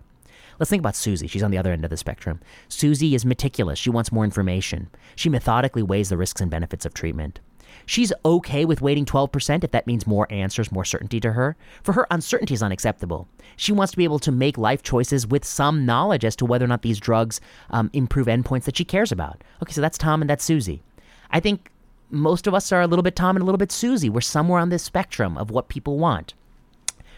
Let's think about Susie. She's on the other end of the spectrum. Susie is meticulous. She wants more information. She methodically weighs the risks and benefits of treatment. She's okay with waiting 12% if that means more answers, more certainty to her. For her, uncertainty is unacceptable. She wants to be able to make life choices with some knowledge as to whether or not these drugs improve endpoints that she cares about. Okay, so that's Tom and that's Susie. I think most of us are a little bit Tom and a little bit Susie. We're somewhere on this spectrum of what people want.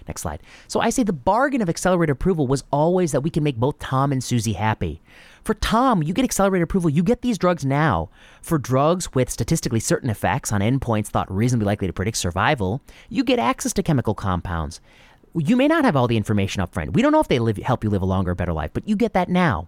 Next slide. So I say the bargain of accelerated approval was always that we can make both Tom and Susie happy. For Tom, you get accelerated approval. You get these drugs now. For drugs with statistically certain effects on endpoints thought reasonably likely to predict survival, you get access to chemical compounds. You may not have all the information up front. We don't know if they help you live a longer, better life, but you get that now.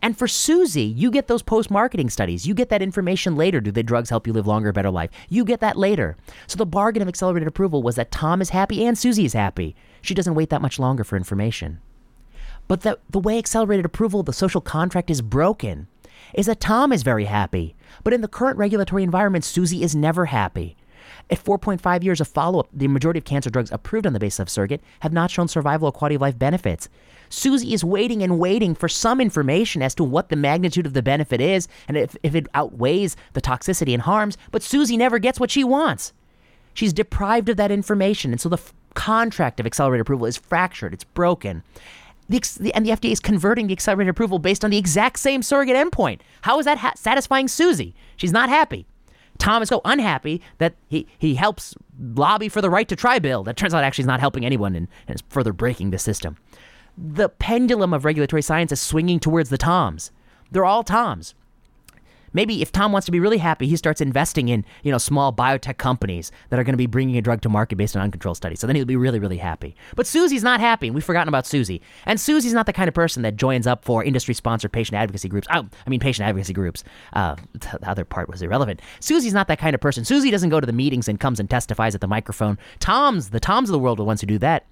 And for Susie, you get those post-marketing studies. You get that information later. Do the drugs help you live longer, better life? You get that later. So the bargain of accelerated approval was that Tom is happy and Susie is happy. She doesn't wait that much longer for information. But the way accelerated approval, the social contract is broken, is that Tom is very happy. But in the current regulatory environment, Susie is never happy. At 4.5 years of follow-up, the majority of cancer drugs approved on the basis of surrogate have not shown survival or quality of life benefits. Susie is waiting and waiting for some information as to what the magnitude of the benefit is and if it outweighs the toxicity and harms, but Susie never gets what she wants. She's deprived of that information, and so the contract of accelerated approval is fractured. It's broken. the FDA is converting the accelerated approval based on the exact same surrogate endpoint. How is that satisfying Susie? She's not happy. Tom is so unhappy that he helps lobby for the right to try bill. That turns out actually is not helping anyone and is further breaking the system. The pendulum of regulatory science is swinging towards the Toms. They're all Toms. Maybe if Tom wants to be really happy, he starts investing in, small biotech companies that are going to be bringing a drug to market based on uncontrolled studies. So then he'll be really, really happy. But Susie's not happy, and we've forgotten about Susie. And Susie's not the kind of person that joins up for industry-sponsored patient advocacy groups. Patient advocacy groups. The other part was irrelevant. Susie's not that kind of person. Susie doesn't go to the meetings and comes and testifies at the microphone. The Toms of the world are the ones who do that.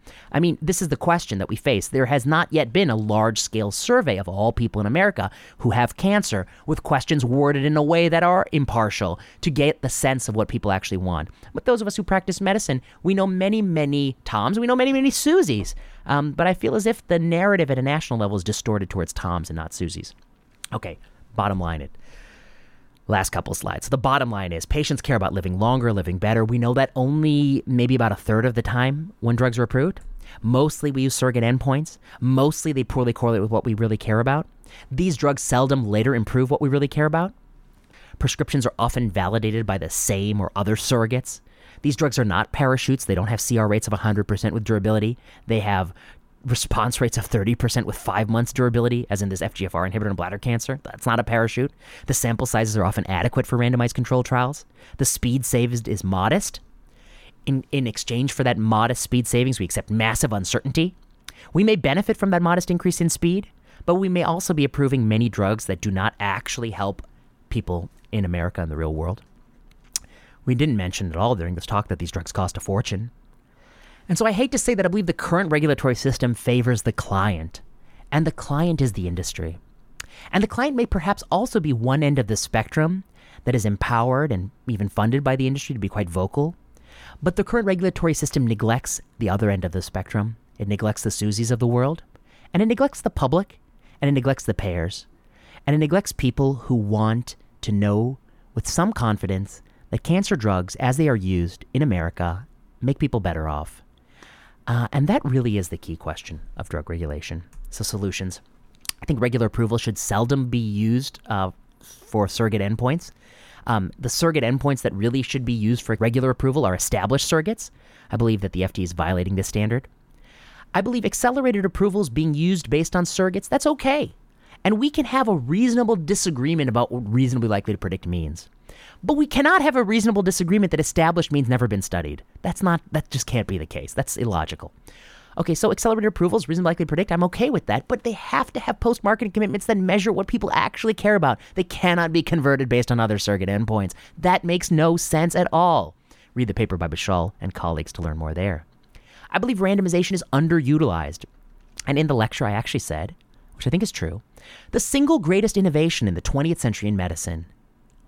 This is the question that we face. There has not yet been a large-scale survey of all people in America who have cancer with questions worded in a way that are impartial to get the sense of what people actually want. But those of us who practice medicine, we know many, many Toms. We know many, many Susies. But I feel as if the narrative at a national level is distorted towards Toms and not Susies. Okay, bottom line it. Last couple slides. The bottom line is patients care about living longer, living better. We know that only maybe about a third of the time when drugs are approved. Mostly we use surrogate endpoints. Mostly they poorly correlate with what we really care about. These drugs seldom later improve what we really care about. Prescriptions are often validated by the same or other surrogates. These drugs are not parachutes. They don't have CR rates of 100% with durability. They have response rates of 30% with 5 months durability, as in this FGFR inhibitor in bladder cancer. That's not a parachute. The sample sizes are often adequate for randomized controlled trials. The speed saved is modest. In exchange for that modest speed savings, we accept massive uncertainty. We may benefit from that modest increase in speed, but we may also be approving many drugs that do not actually help people in America and the real world. We didn't mention at all during this talk that these drugs cost a fortune. And so I hate to say that I believe the current regulatory system favors the client, and the client is the industry. And the client may perhaps also be one end of the spectrum that is empowered and even funded by the industry to be quite vocal. But the current regulatory system neglects the other end of the spectrum. It neglects the Susies of the world, and it neglects the public, and it neglects the payers, and it neglects people who want to know with some confidence that cancer drugs, as they are used in America, make people better off. And that really is the key question of drug regulation. So solutions. I think regular approval should seldom be used for surrogate endpoints. The surrogate endpoints that really should be used for regular approval are established surrogates. I believe that the FDA is violating this standard. I believe accelerated approvals being used based on surrogates, that's okay. And we can have a reasonable disagreement about what reasonably likely to predict means. But we cannot have a reasonable disagreement that established means never been studied. That just can't be the case. That's illogical. Okay, so accelerated approvals, reasonably likely to predict, I'm okay with that, but they have to have post-marketing commitments that measure what people actually care about. They cannot be converted based on other surrogate endpoints. That makes no sense at all. Read the paper by Bishal and colleagues to learn more there. I believe randomization is underutilized. And in the lecture I actually said, which I think is true, the single greatest innovation in the 20th century in medicine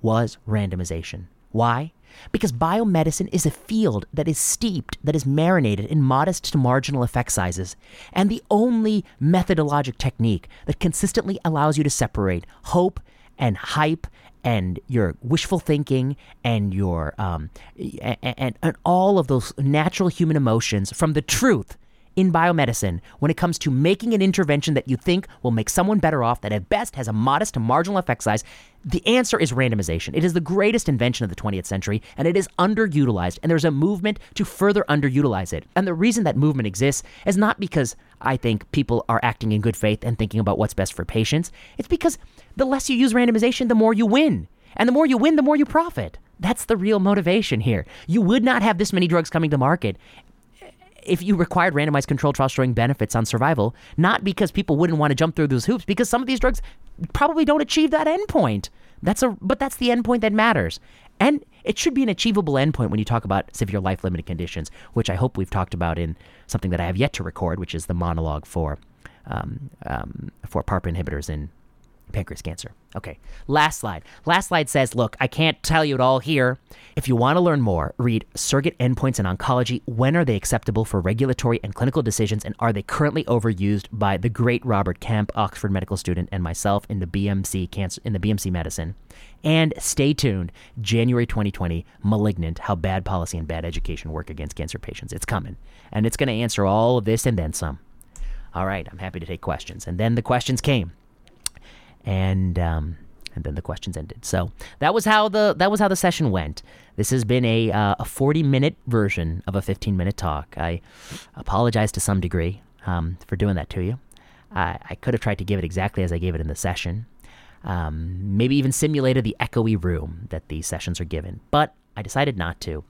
was randomization. Why? Because biomedicine is a field that is steeped, that is marinated in modest to marginal effect sizes. And the only methodologic technique that consistently allows you to separate hope and hype and your wishful thinking and your and all of those natural human emotions from the truth in biomedicine when it comes to making an intervention that you think will make someone better off that at best has a modest to marginal effect size, the answer is randomization. It is the greatest invention of the 20th century, and it is underutilized, and there's a movement to further underutilize it. And the reason that movement exists is not because I think people are acting in good faith and thinking about what's best for patients. It's because the less you use randomization, the more you win. And the more you win, the more you profit. That's the real motivation here. You would not have this many drugs coming to market if you required randomized controlled trials showing benefits on survival, not because people wouldn't want to jump through those hoops, because some of these drugs probably don't achieve that endpoint. But that's the endpoint that matters. And it should be an achievable endpoint when you talk about severe life-limiting conditions, which I hope we've talked about in something that I have yet to record, which is the monologue for PARP inhibitors in pancreas cancer. Okay, last slide. Last slide says, look, I can't tell you it all here. If you want to learn more, read Surrogate Endpoints in Oncology. When are they acceptable for regulatory and clinical decisions, and are they currently overused, by the great Robert Kemp, Oxford medical student, and myself in the BMC Medicine. And stay tuned. January 2020, Malignant, How Bad Policy and Bad Education Work Against Cancer Patients. It's coming. And it's going to answer all of this and then some. all right, I'm happy to take questions. And then the questions came, and then the questions ended. So that was how the session went. This has been a 40-minute version of a 15-minute talk. I apologize to some degree for doing that to you. I could have tried to give it exactly as I gave it in the session. Maybe even simulated the echoey room that these sessions are given. But I decided not to.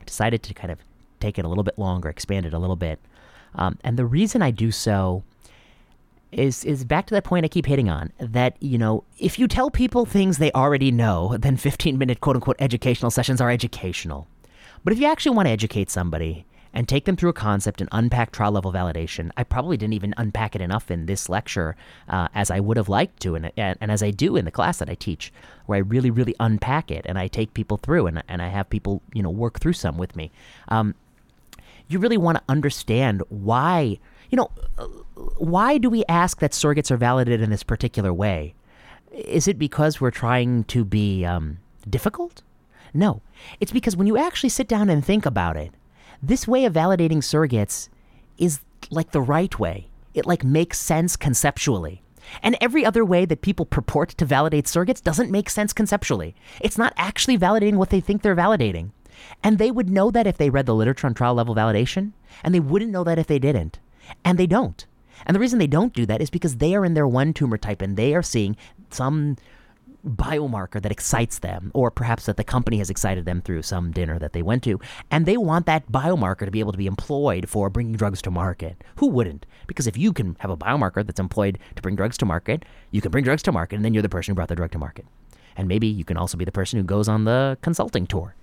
I decided to kind of take it a little bit longer, expand it a little bit. And the reason I do so is back to that point I keep hitting on, that, you know, if you tell people things they already know, then 15-minute quote-unquote educational sessions are educational. But if you actually want to educate somebody and take them through a concept and unpack trial-level validation, I probably didn't even unpack it enough in this lecture as I would have liked to, and as I do in the class that I teach, where I really, really unpack it, and I take people through, and I have people, you know, work through some with me. You really want to understand why, you know, why do we ask that surrogates are validated in this particular way? Is it because we're trying to be difficult? No. It's because when you actually sit down and think about it, this way of validating surrogates is like the right way. It like makes sense conceptually. And every other way that people purport to validate surrogates doesn't make sense conceptually. It's not actually validating what they think they're validating. And they would know that if they read the literature on trial level validation, and they wouldn't know that if they didn't. And they don't. And the reason they don't do that is because they are in their one tumor type and they are seeing some biomarker that excites them, or perhaps that the company has excited them through some dinner that they went to, and they want that biomarker to be able to be employed for bringing drugs to market. Who wouldn't? Because if you can have a biomarker that's employed to bring drugs to market, you can bring drugs to market, and then you're the person who brought the drug to market. And maybe you can also be the person who goes on the consulting tour.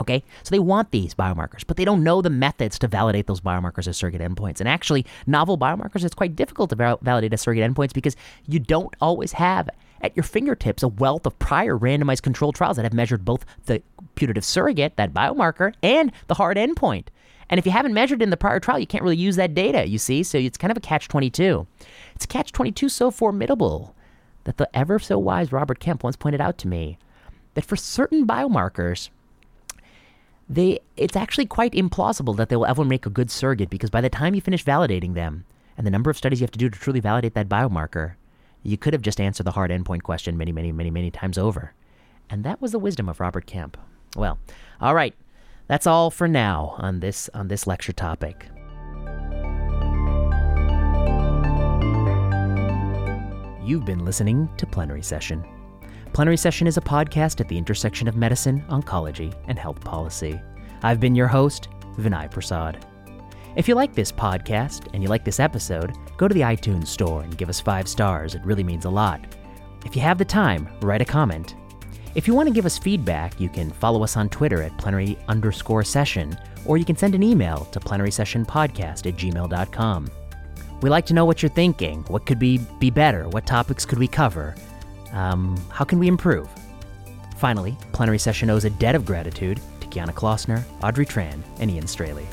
Okay, so they want these biomarkers, but they don't know the methods to validate those biomarkers as surrogate endpoints. And actually, novel biomarkers, it's quite difficult to validate as surrogate endpoints because you don't always have at your fingertips a wealth of prior randomized controlled trials that have measured both the putative surrogate, that biomarker, and the hard endpoint. And if you haven't measured in the prior trial, you can't really use that data, you see? So it's kind of a catch-22. It's a catch-22 so formidable that the ever-so-wise Robert Kemp once pointed out to me that for certain biomarkers, it's actually quite implausible that they will ever make a good surrogate, because by the time you finish validating them and the number of studies you have to do to truly validate that biomarker, you could have just answered the hard endpoint question many, many, many, many times over. And that was the wisdom of Robert Kemp. Well, all right, that's all for now on this lecture topic. You've been listening to Plenary Session. Plenary Session is a podcast at the intersection of medicine, oncology, and health policy. I've been your host, Vinay Prasad. If you like this podcast and you like this episode, go to the iTunes store and give us 5 stars. It really means a lot. If you have the time, write a comment. If you want to give us feedback, you can follow us on Twitter at plenary_session, or you can send an email to plenarysessionpodcast@gmail.com. We like to know what you're thinking. What could be better? What topics could we cover? How can we improve? Finally, Plenary Session owes a debt of gratitude to Kiana Klossner, Audrey Tran, and Ian Straley.